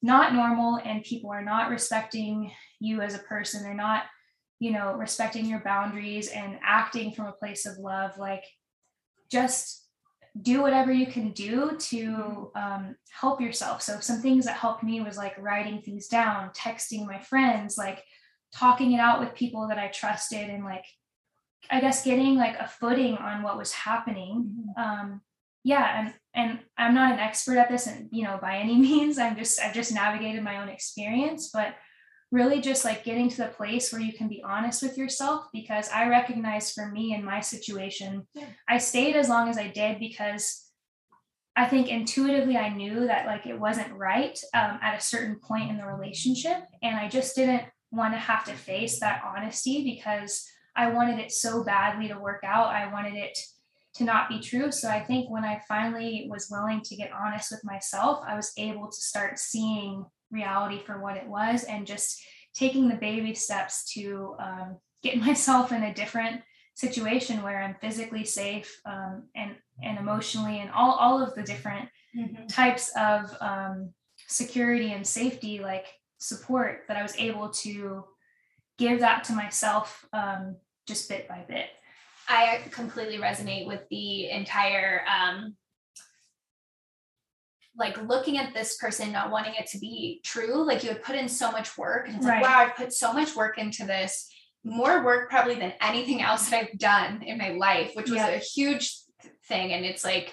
not normal and people are not respecting you as a person, they're not, you know, respecting your boundaries and acting from a place of love, like just do whatever you can do to help yourself. So some things that helped me was like writing things down, texting my friends, like talking it out with people that I trusted, and like, I guess getting like a footing on what was happening. And I'm not an expert at this, and, you know, by any means, I've just navigated my own experience, but really just like getting to the place where you can be honest with yourself, because I recognize for me in my situation, I stayed as long as I did because I think intuitively I knew that like it wasn't right at a certain point in the relationship. And I just didn't want to have to face that honesty because I wanted it so badly to work out. I wanted it to not be true. So I think when I finally was willing to get honest with myself, I was able to start seeing reality for what it was and just taking the baby steps to get myself in a different situation where I'm physically safe and emotionally and all of the different types of security and safety, like support that I was able to give that to myself just bit by bit. I completely resonate with the entire, like looking at this person, not wanting it to be true. Like you would put in so much work and it's like, wow, I've put so much work into this, more work probably than anything else that I've done in my life, which was a huge thing. And it's like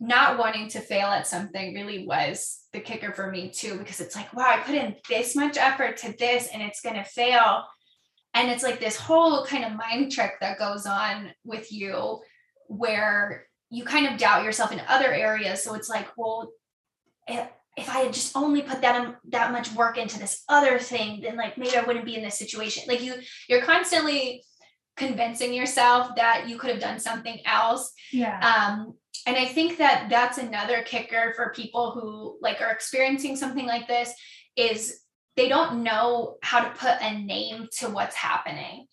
not wanting to fail at something really was the kicker for me too, because it's like, wow, I put in this much effort to this and it's going to fail. And it's like this whole kind of mind trick that goes on with you where you kind of doubt yourself in other areas. So it's like, well, if I had just only put that much work into this other thing, then like, maybe I wouldn't be in this situation. Like you're constantly convincing yourself that you could have done something else. And I think that that's another kicker for people who like are experiencing something like this is they don't know how to put a name to what's happening.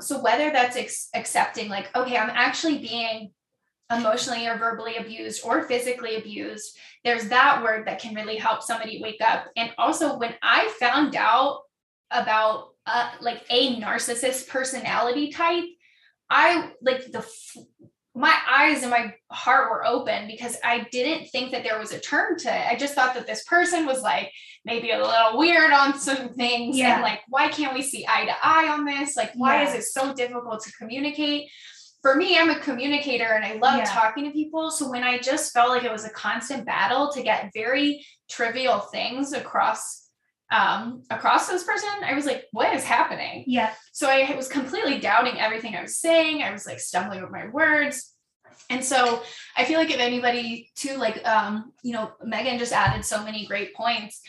So whether that's accepting like, okay, I'm actually being emotionally or verbally abused or physically abused. There's that word that can really help somebody wake up. And also when I found out about like a narcissist personality type, I like my eyes and my heart were open because I didn't think that there was a term to it. I just thought that this person was like maybe a little weird on some things. And like, why can't we see eye to eye on this? Like, why is it so difficult to communicate? For me, I'm a communicator and I love talking to people. So when I just felt like it was a constant battle to get very trivial things across this person, I was like, what is happening? So I was completely doubting everything I was saying. I was like stumbling with my words. And so I feel like if anybody too, like, you know, Megan just added so many great points.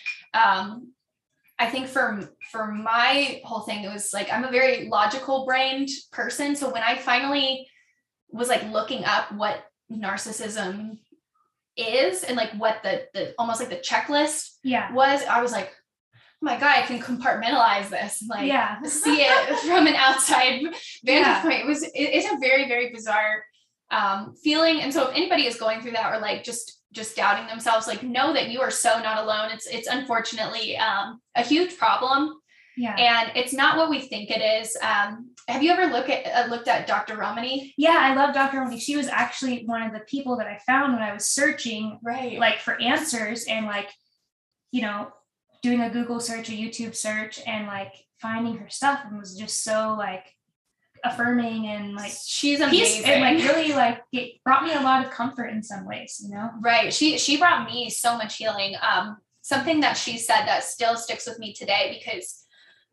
I think for my whole thing, it was like, I'm a very logical brained person. So when I finally was like looking up what narcissism is and like what the almost like the checklist was, I was like, oh my God, I can compartmentalize this, and like see it from an outside vantage point. It's a very, very bizarre feeling. And so if anybody is going through that or like just doubting themselves, like know that you are so not alone. It's unfortunately a huge problem. And it's not what we think it is. Have you ever looked at Dr. Romani? Yeah, I love Dr. Romani. She was actually one of the people that I found when I was searching like for answers and like, you know, doing a Google search, a YouTube search, and like finding her stuff, and was just so like affirming and like she's amazing and like really like it brought me a lot of comfort in some ways, you know? She brought me so much healing. Something that she said that still sticks with me today because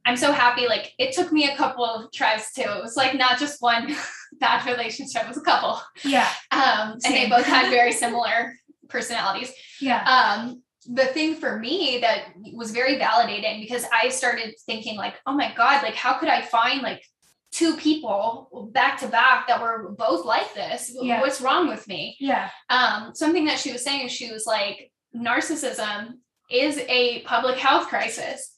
I'm so happy. Like it took me a couple of tries too. It was like not just one bad relationship, it was a couple. And they both had very similar personalities. The thing for me that was very validating because I started thinking like, oh my God, like how could I find like two people back to back that were both like this? What's wrong with me? Something that she was saying, she was like, narcissism is a public health crisis.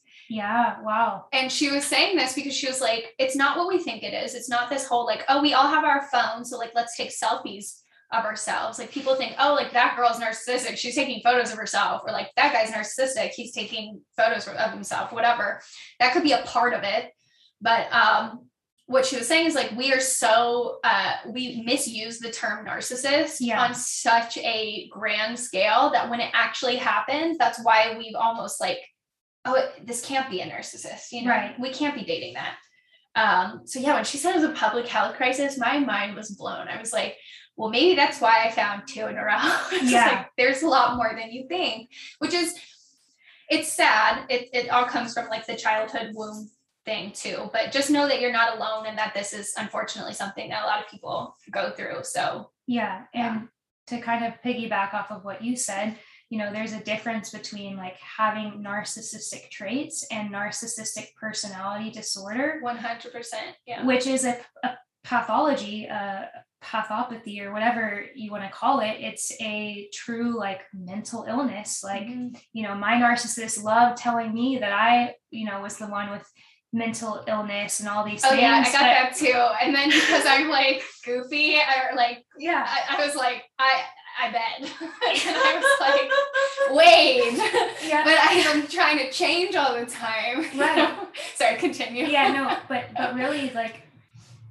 And she was saying this because she was like, it's not what we think it is. It's not this whole like, oh, we all have our phones, so like, let's take selfies of ourselves. Like people think, oh, like that girl's narcissistic, she's taking photos of herself, or like that guy's narcissistic, he's taking photos of himself, whatever. That could be a part of it. But what she was saying is like, we are so, we misuse the term narcissist on such a grand scale that when it actually happens, that's why we've almost like, oh, this can't be a narcissist, you know, right. We can't be dating that. So yeah, when she said it was a public health crisis, my mind was blown. I was like, well, maybe that's why I found two in a row. Like, there's a lot more than you think, which is, it's sad. It all comes from like the childhood womb thing too, but just know that you're not alone and that this is unfortunately something that a lot of people go through. So and to kind of piggyback off of what you said, you know, there's a difference between like having narcissistic traits and narcissistic personality disorder. 100%. Yeah. Which is a pathology, pathopathy or whatever you want to call it. It's a true like mental illness. Like, you know, my narcissist loved telling me that I, you know, was the one with mental illness and all these things. Oh yeah, I got that too. And then because I'm like goofy or like, I was like, I bet. And I was like, wait, but I am trying to change all the time. Right. Sorry, continue. Yeah, no, but really like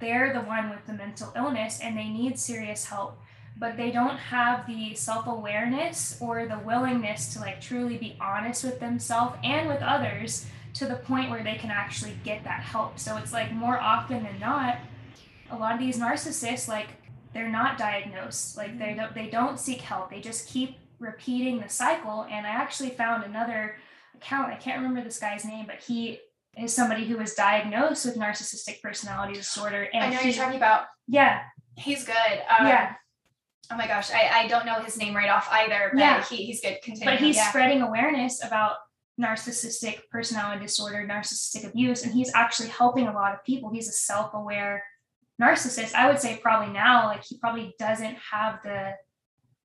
they're the one with the mental illness and they need serious help, but they don't have the self-awareness or the willingness to like truly be honest with themselves and with others to the point where they can actually get that help. So it's like more often than not, a lot of these narcissists, like, they're not diagnosed, like they don't seek help. They just keep repeating the cycle. And I actually found another account, I can't remember this guy's name, but he is somebody who was diagnosed with narcissistic personality disorder. And I know you're talking about. Yeah. He's good. Oh my gosh. I don't know his name right off either, but he's good. Continue. But he's spreading awareness about narcissistic personality disorder, narcissistic abuse, and he's actually helping a lot of people. He's a self-aware narcissist. I would say probably now, like, he probably doesn't have the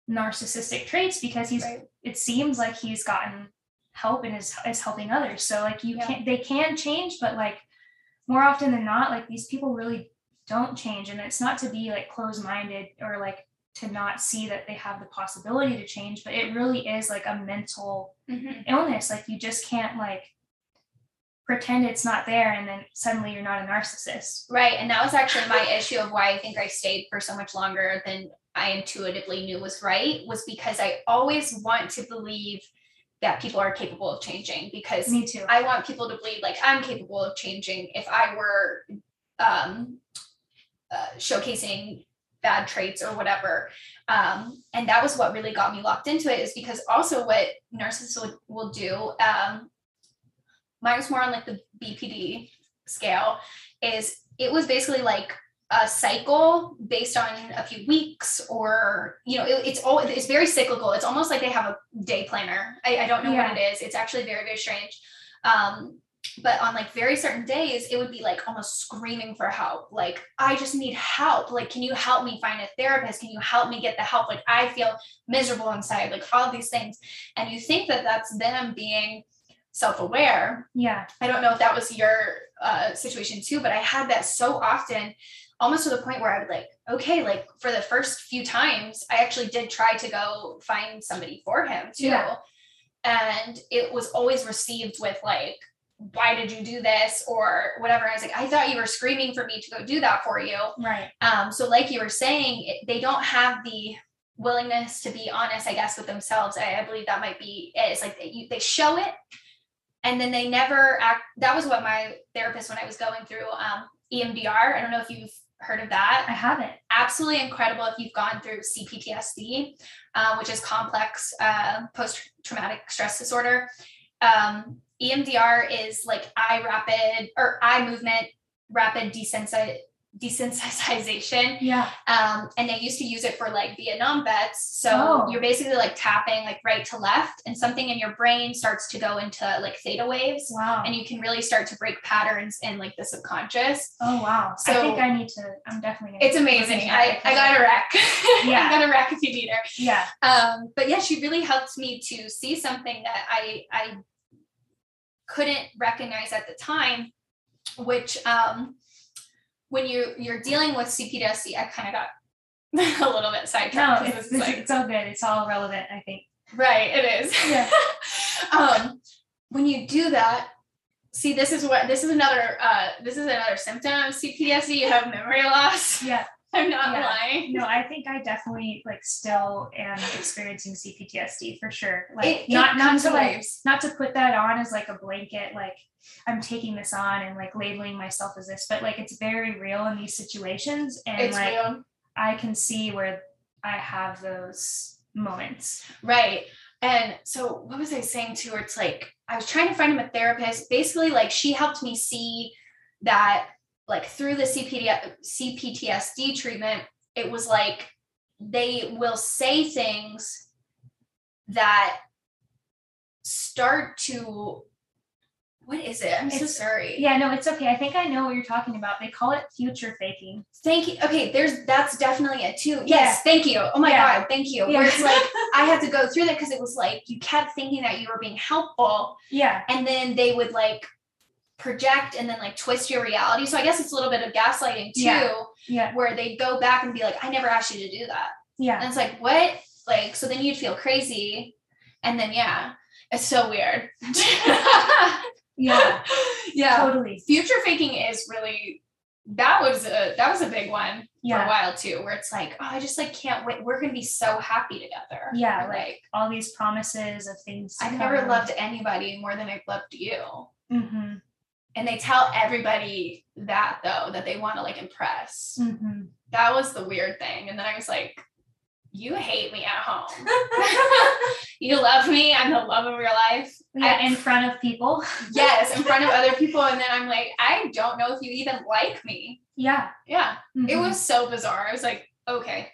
narcissistic traits because he's, it seems like he's gotten help and is helping others. So like you can't, they can change, but like more often than not, like these people really don't change. And it's not to be like closed-minded or like to not see that they have the possibility to change, but it really is like a mental illness. Like you just can't like pretend it's not there and then suddenly you're not a narcissist. Right. And that was actually my issue of why I think I stayed for so much longer than I intuitively knew was right, was because I always want to believe that people are capable of changing, because me too. I want people to believe like I'm capable of changing. If I were showcasing bad traits or whatever. And that was what really got me locked into it, is because also what narcissists will do, mine was more on like the BPD scale, is it was basically like a cycle based on a few weeks or, you know, it's very cyclical. It's almost like they have a day planner. I don't know what it is. It's actually very, very strange. But on like very certain days, it would be like almost screaming for help. Like, I just need help. Like, can you help me find a therapist? Can you help me get the help? Like, I feel miserable inside, like all these things. And you think that that's them being self-aware. Yeah. I don't know if that was your situation too, but I had that so often, almost to the point where I would like, okay, like for the first few times, I actually did try to go find somebody for him too. Yeah. And it was always received with like, why did you do this or whatever? I was like, I thought you were screaming for me to go do that for you. Right. So like you were saying, they don't have the willingness to be honest, I guess, with themselves. I believe that might be it. It's like they show it and then they never act. That was what my therapist, when I was going through EMDR, I don't know if you've heard of that. I haven't. Absolutely incredible if you've gone through CPTSD, which is complex post-traumatic stress disorder. EMDR is like eye movement, rapid desensitization. Yeah. And they used to use it for like Vietnam vets. So you're basically like tapping like right to left and something in your brain starts to go into like theta waves. Wow. And you can really start to break patterns in like the subconscious. Oh, wow. So I think I'm definitely going to. It's amazing. I got a rec. Yeah. I got a rec if you need her. Yeah. But yeah, she really helped me to see something that I couldn't recognize at the time, which when you're dealing with CPTSD, I kind of got a little bit sidetracked. No, it's like, it's all good. It's all relevant, I think. Right, it is. Yeah. When you do that, See, this is another symptom of CPTSD. You have memory loss. Yeah. I'm not lying. No, I think I definitely still am experiencing CPTSD for sure. Not to put that on as a blanket, I'm taking this on and labeling myself as this, but it's very real in these situations. And it's real. I can see where I have those moments. Right. And so what was I saying to her? It's I was trying to find him a therapist. Basically, she helped me see that through the CPTSD treatment, it was they will say things that start to, what is it? I'm so sorry. Yeah, no, it's okay. I think I know what you're talking about. They call it future faking. Thank you. Okay. That's definitely it too. Yes. Yeah. Thank you. Oh my God. Thank you. Yeah. Where it's I had to go through that because it was you kept thinking that you were being helpful. Yeah. And then they would project and then twist your reality. So I guess it's a little bit of gaslighting too, yeah. where they go back and be I never asked you to do that. Yeah. And it's what? So then you'd feel crazy. And then, it's so weird. Yeah. Yeah. Totally. Future faking is really, that was a big one for a while too, where it's oh, I just can't wait. We're going to be so happy together. Yeah. All these promises of things. I've never loved anybody more than I've loved you. Mm-hmm. And they tell everybody that they want to impress. Mm-hmm. That was the weird thing. And then I was you hate me at home. You love me. I'm the love of your life. Yeah, in front of people. Yes. In front of other people. And then I'm I don't know if you even like me. Yeah. Yeah. Mm-hmm. It was so bizarre. I was okay.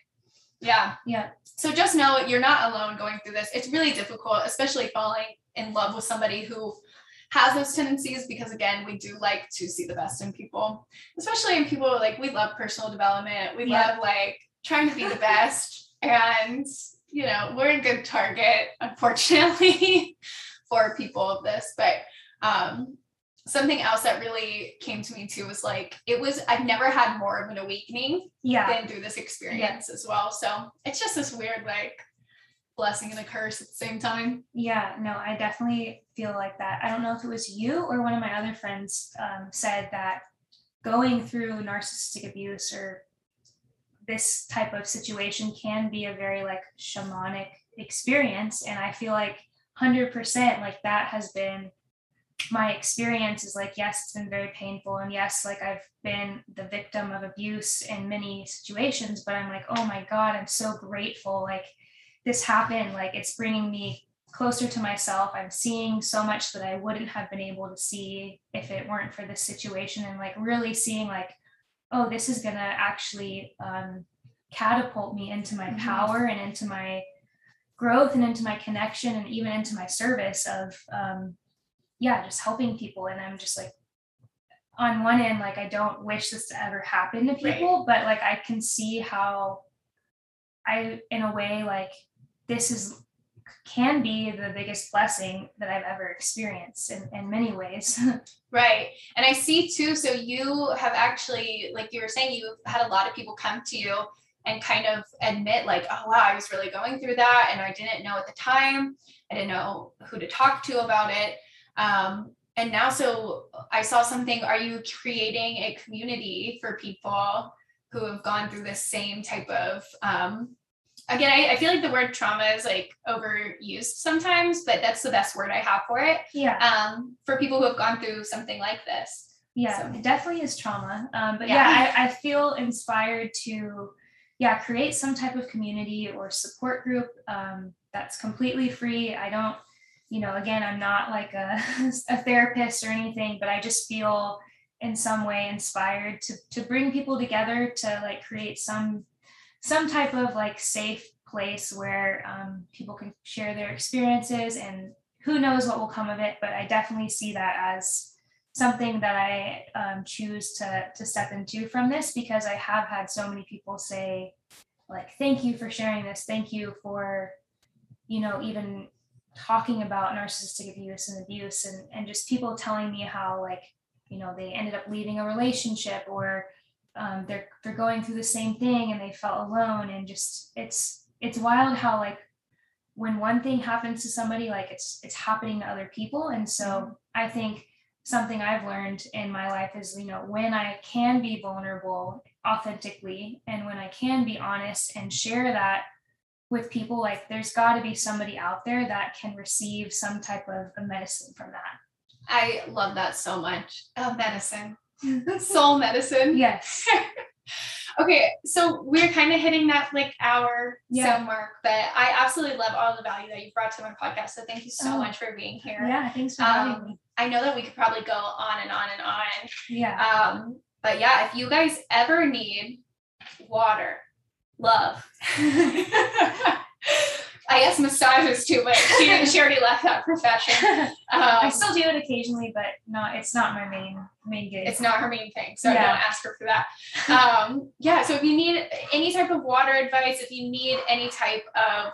Yeah. Yeah. So just know you're not alone going through this. It's really difficult, especially falling in love with somebody who has those tendencies, because again, we do like to see the best in people, especially in people we love personal development. We love trying to be the best, and we're a good target, unfortunately, for people of this. But something else that really came to me too was I've never had more of an awakening than through this experience as well. So it's just this weird blessing and a curse at the same time. Yeah, no, I definitely feel like that. I don't know if it was you or one of my other friends said that going through narcissistic abuse or this type of situation can be a very shamanic experience. And I feel 100% that has been my experience. Is yes, it's been very painful, and yes, I've been the victim of abuse in many situations, but I'm oh my God, I'm so grateful this happened. It's bringing me closer to myself. I'm seeing so much that I wouldn't have been able to see if it weren't for this situation. And really seeing oh, this is gonna actually catapult me into my power and into my growth and into my connection and even into my service of just helping people. And I'm just on one end, I don't wish this to ever happen to people, right. But I can see how I, in a way, this can be the biggest blessing that I've ever experienced in many ways. Right. And I see too. So you have actually, you were saying, you've had a lot of people come to you and kind of admit oh wow, I was really going through that. And I didn't know at the time, I didn't know who to talk to about it. And now, so I saw something, are you creating a community for people who have gone through the same type of, again, I feel the word trauma is overused sometimes, but that's the best word I have for it. Yeah. For people who have gone through something like this. Yeah, so. It definitely is trauma. But I feel inspired to, create some type of community or support group that's completely free. I don't, again, I'm not a therapist or anything, but I just feel in some way inspired to bring people together to create some type of safe place where people can share their experiences, and who knows what will come of it. But I definitely see that as something that I choose to step into from this, because I have had so many people say thank you for sharing this. Thank you for, even talking about narcissistic abuse and just people telling me how they ended up leaving a relationship, or they're going through the same thing and they felt alone. And just, it's wild how when one thing happens to somebody, it's happening to other people. And so I think something I've learned in my life is, when I can be vulnerable authentically and when I can be honest and share that with people, like there's got to be somebody out there that can receive some type of a medicine from that. I love that so much. Oh, medicine. Soul medicine. Yes. Okay. So we're kind of hitting that like hour mark, but I absolutely love all the value that you've brought to my podcast. So thank you so much for being here. Yeah. Thanks for having me. I know that we could probably go on and on and on. Yeah. But yeah, if you guys ever need water, love, I guess massage is too much. She already left that profession. I still do it occasionally, but it's not my main gig. It's not her main thing. So don't ask her for that. So if you need any type of water advice, if you need any type of,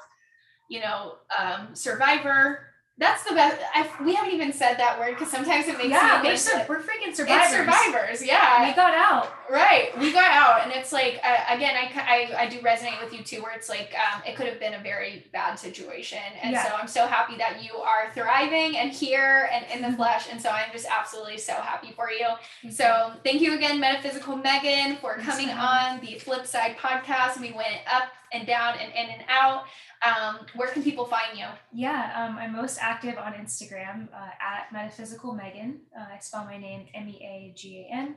survivor, that's the best. We haven't even said that word because sometimes it makes me think we're freaking survivors. It's survivors, we got out. Right, we got out, and it's like again, I do resonate with you too, where it's like it could have been a very bad situation, and so I'm so happy that you are thriving and here and in the flesh, and so I'm just absolutely so happy for you. Mm-hmm. So thank you again, Metaphysical Meagan, for coming on the Flipside Podcast. We went up and down and in and out. Where can people find you? I'm most active on Instagram at Metaphysical Meagan. I spell my name Meagan,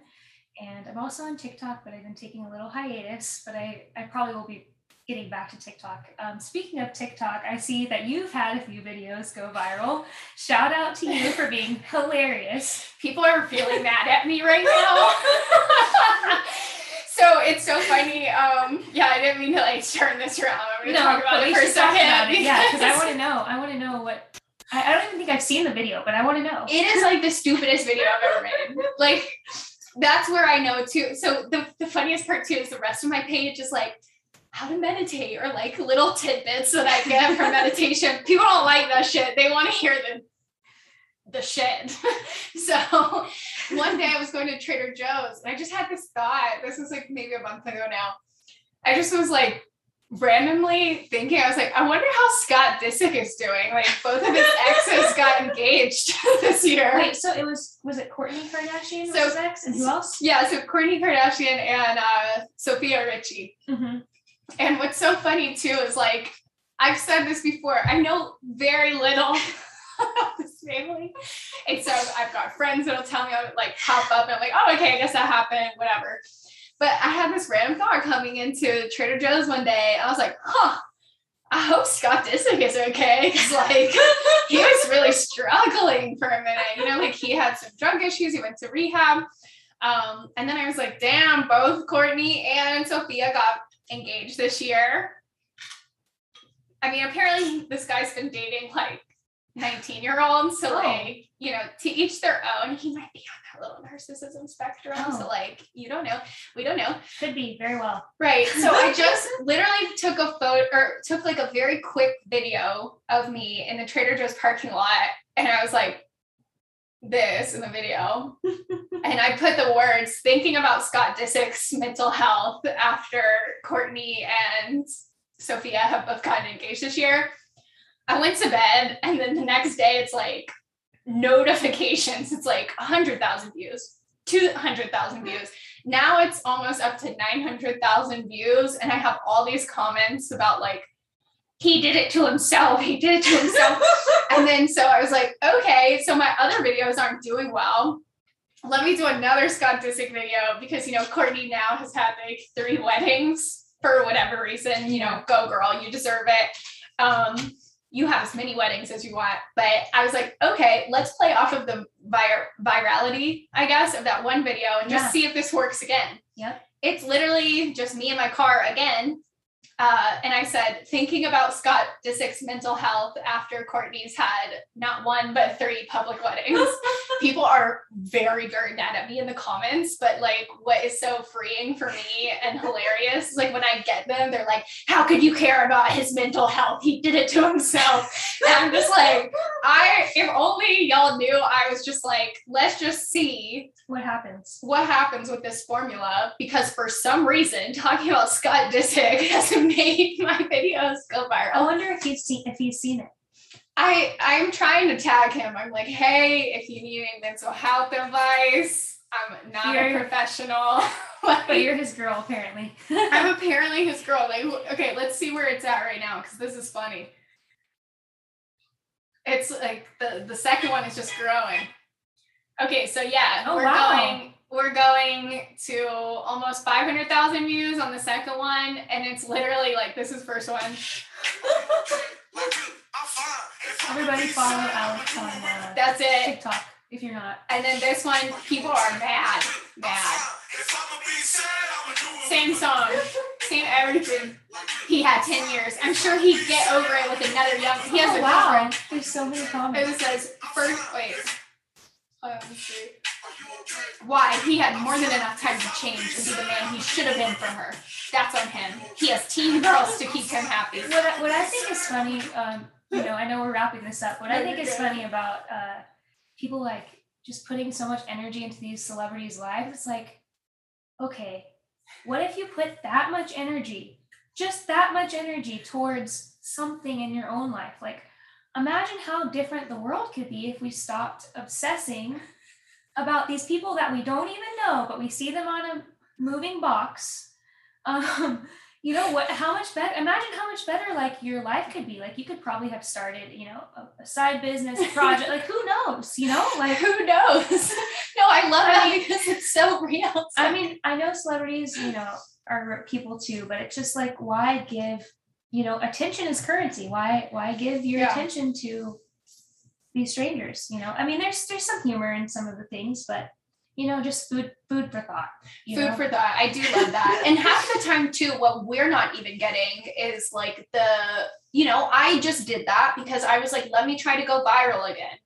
and I'm also on TikTok, but I've been taking a little hiatus, but I probably will be getting back to TikTok. Speaking of TikTok, I see that you've had a few videos go viral. Shout out to you for being hilarious. People are really mad at me right now. So it's so funny. I didn't mean to turn this around. I'm going to talk about it for a second. Yeah, because I want to know what, I don't even think I've seen the video, but I want to know. It is like the stupidest video I've ever made. Like that's where I know too. So the funniest part too is the rest of my page is like how to meditate or like little tidbits that I get from meditation. People don't like that shit. They want to hear the shit. So one day I was going to Trader Joe's and I just had this thought. This was like maybe a month ago now. I just was like randomly thinking, I was like, I wonder how Scott Disick is doing. Like both of his exes got engaged this year. Wait, so was it Kourtney Kardashian was his ex, and who else? Yeah, so Kourtney Kardashian and Sophia Ritchie. Mm-hmm. And what's so funny too is like, I've said this before, I know very little this family, and so I've got friends that'll tell me I would like pop up and I'm like, oh okay, I guess that happened, whatever. But I had this random thought coming into Trader Joe's one day. I was like, I hope Scott Disick is okay, because like he was really struggling for a minute, like he had some drug issues, he went to rehab, and then I was like, damn, both Kourtney and Sophia got engaged this year. I mean, apparently this guy's been dating like 19-year-olds, so to each their own. He might be on that little narcissism spectrum, so you don't know, we don't know, could be very well, right? So I just literally took a photo or took like a very quick video of me in the Trader Joe's parking lot, and I was like this in the video, and I put the words thinking about Scott Disick's mental health after Kourtney and Sophia have both gotten engaged this year. I went to bed, and then the next day it's like notifications. It's like 100,000 views, 200,000 views. Now it's almost up to 900,000 views. And I have all these comments about like, he did it to himself. He did it to himself. And then, so I was like, okay, so my other videos aren't doing well. Let me do another Scott Disick video because, Kourtney now has had like 3 weddings for whatever reason, go girl, you deserve it. You have as many weddings as you want, but I was like, okay, let's play off of the virality, I guess, of that one video and just see if this works again. Yep. It's literally just me in my car again. And I said, thinking about Scott Disick's mental health after Kourtney's had not 1, but 3 public weddings. People are very, very mad at me in the comments, but like what is so freeing for me and hilarious is like when I get them, they're like, how could you care about his mental health? He did it to himself. And I'm just like, if only y'all knew. I was just like, let's just see what happens with this formula, because for some reason talking about Scott Disick has made my videos go viral. I wonder if you've seen it. I'm trying to tag him. I'm like, hey, if you need any mental health advice, I'm not a professional. Like, but you're his girl, apparently. I'm apparently his girl. Like, okay, let's see where it's at right now, because this is funny. It's like the second one is just growing. Okay, so yeah, we're going to almost 500,000 views on the second one, and it's literally like, this is first one. Everybody follow Alex on that's it. TikTok if you're not. And then this one, people are mad. Same song, same everything. He had 10 years. I'm sure he'd get over it with another young. He has girlfriend. There's so many comments. It says first. Wait. Let me see. Why he had more than enough time to change and be the man he should have been for her. That's on him. He has teen girls to keep him happy. What I think is funny, you know, I know we're wrapping this up. What I think is funny about people like just putting so much energy into these celebrities' lives. It's like, okay, what if you put that much energy, just that much energy towards something in your own life? Like, imagine how different the world could be if we stopped obsessing about these people that we don't even know, but we see them on a moving box. You know what, how much better, imagine how much better like your life could be. Like you could probably have started, you know, a side business project, like who knows, you know, like who knows? No, I love that because it's so real. So. I mean, I know celebrities, you know, are people too, but it's just like, why give, you know, attention is currency. Why give your attention to these strangers, you know? I mean, there's some humor in some of the things, but you know, just food for thought. For thought. I do love that. And half the time too, what we're not even getting is like the, you know, I just did that because I was like, let me try to go viral again.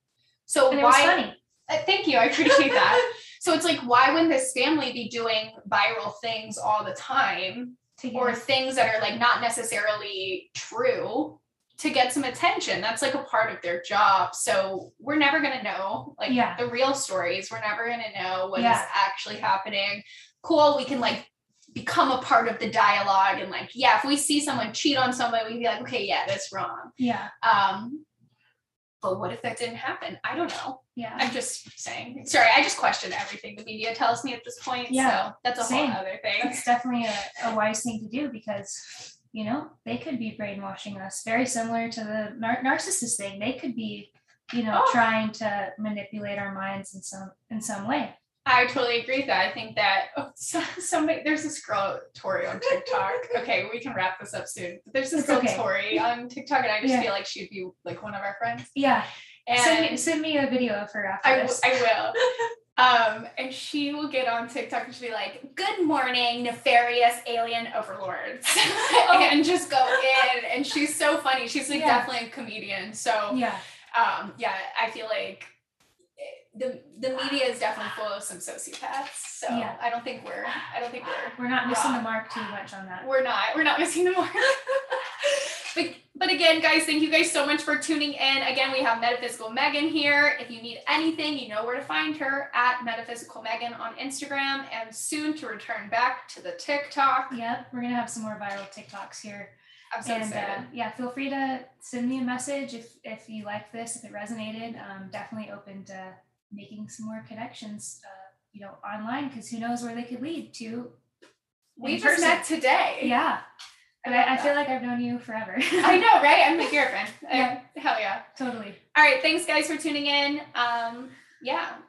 So and why? It was funny. Thank you. I appreciate that. So it's like, why wouldn't this family be doing viral things all the time or things that are like not necessarily true to get some attention? That's like a part of their job. So we're never going to know like the real stories. We're never going to know what is actually happening. Cool. We can like become a part of the dialogue and like, if we see someone cheat on somebody, we'd be like, okay, that's wrong. Yeah. But what if that didn't happen? I don't know. Yeah. I'm just saying, sorry. I just question everything the media tells me at this point. Yeah. So that's a whole other thing. That's definitely a wise thing to do because you know, they could be brainwashing us, very similar to the narcissist thing. They could be, you know, trying to manipulate our minds in some way. I totally agree with that. I think that somebody, there's this girl, Tori, on TikTok. Okay, we can wrap this up soon. But there's this girl, Tori, on TikTok, and I just feel like she'd be like one of our friends. Yeah. And send me a video of her after this. I will. And she will get on TikTok and she'll be like, good morning, nefarious alien overlords. And just go in. And she's so funny. She's like definitely a comedian. So I feel like the media is definitely full of some sociopaths. So I don't think we're not missing the mark too much on that. We're not missing the mark. But again, guys, thank you guys so much for tuning in. Again, we have Metaphysical Meagan here. If you need anything, you know where to find her at Metaphysical Meagan on Instagram, and soon to return back to the TikTok. Yep, we're going to have some more viral TikToks here. I'm so excited. Feel free to send me a message if you like this, if it resonated. Definitely open to making some more connections, you know, online, because who knows where they could lead to. We just met today. Yeah. And I feel like I've known you forever. I know, right? I'm like, you're a friend. Hell yeah. Totally. All right. Thanks guys for tuning in.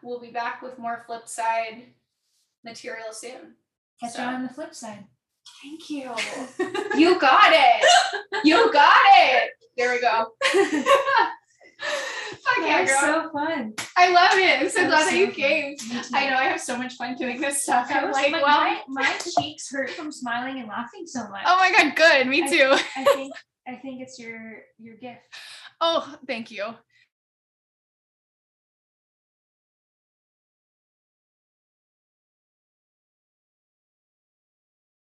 We'll be back with more Flipside material soon. Catch you on the flip side. Thank you. You got it. You got it. There we go. That was so fun. I love it. I'm so glad that you came. I know, I have so much fun doing this stuff. I'm like, well, my cheeks hurt from smiling and laughing so much. Oh my God, good. Me too. I think it's your gift. Oh, thank you.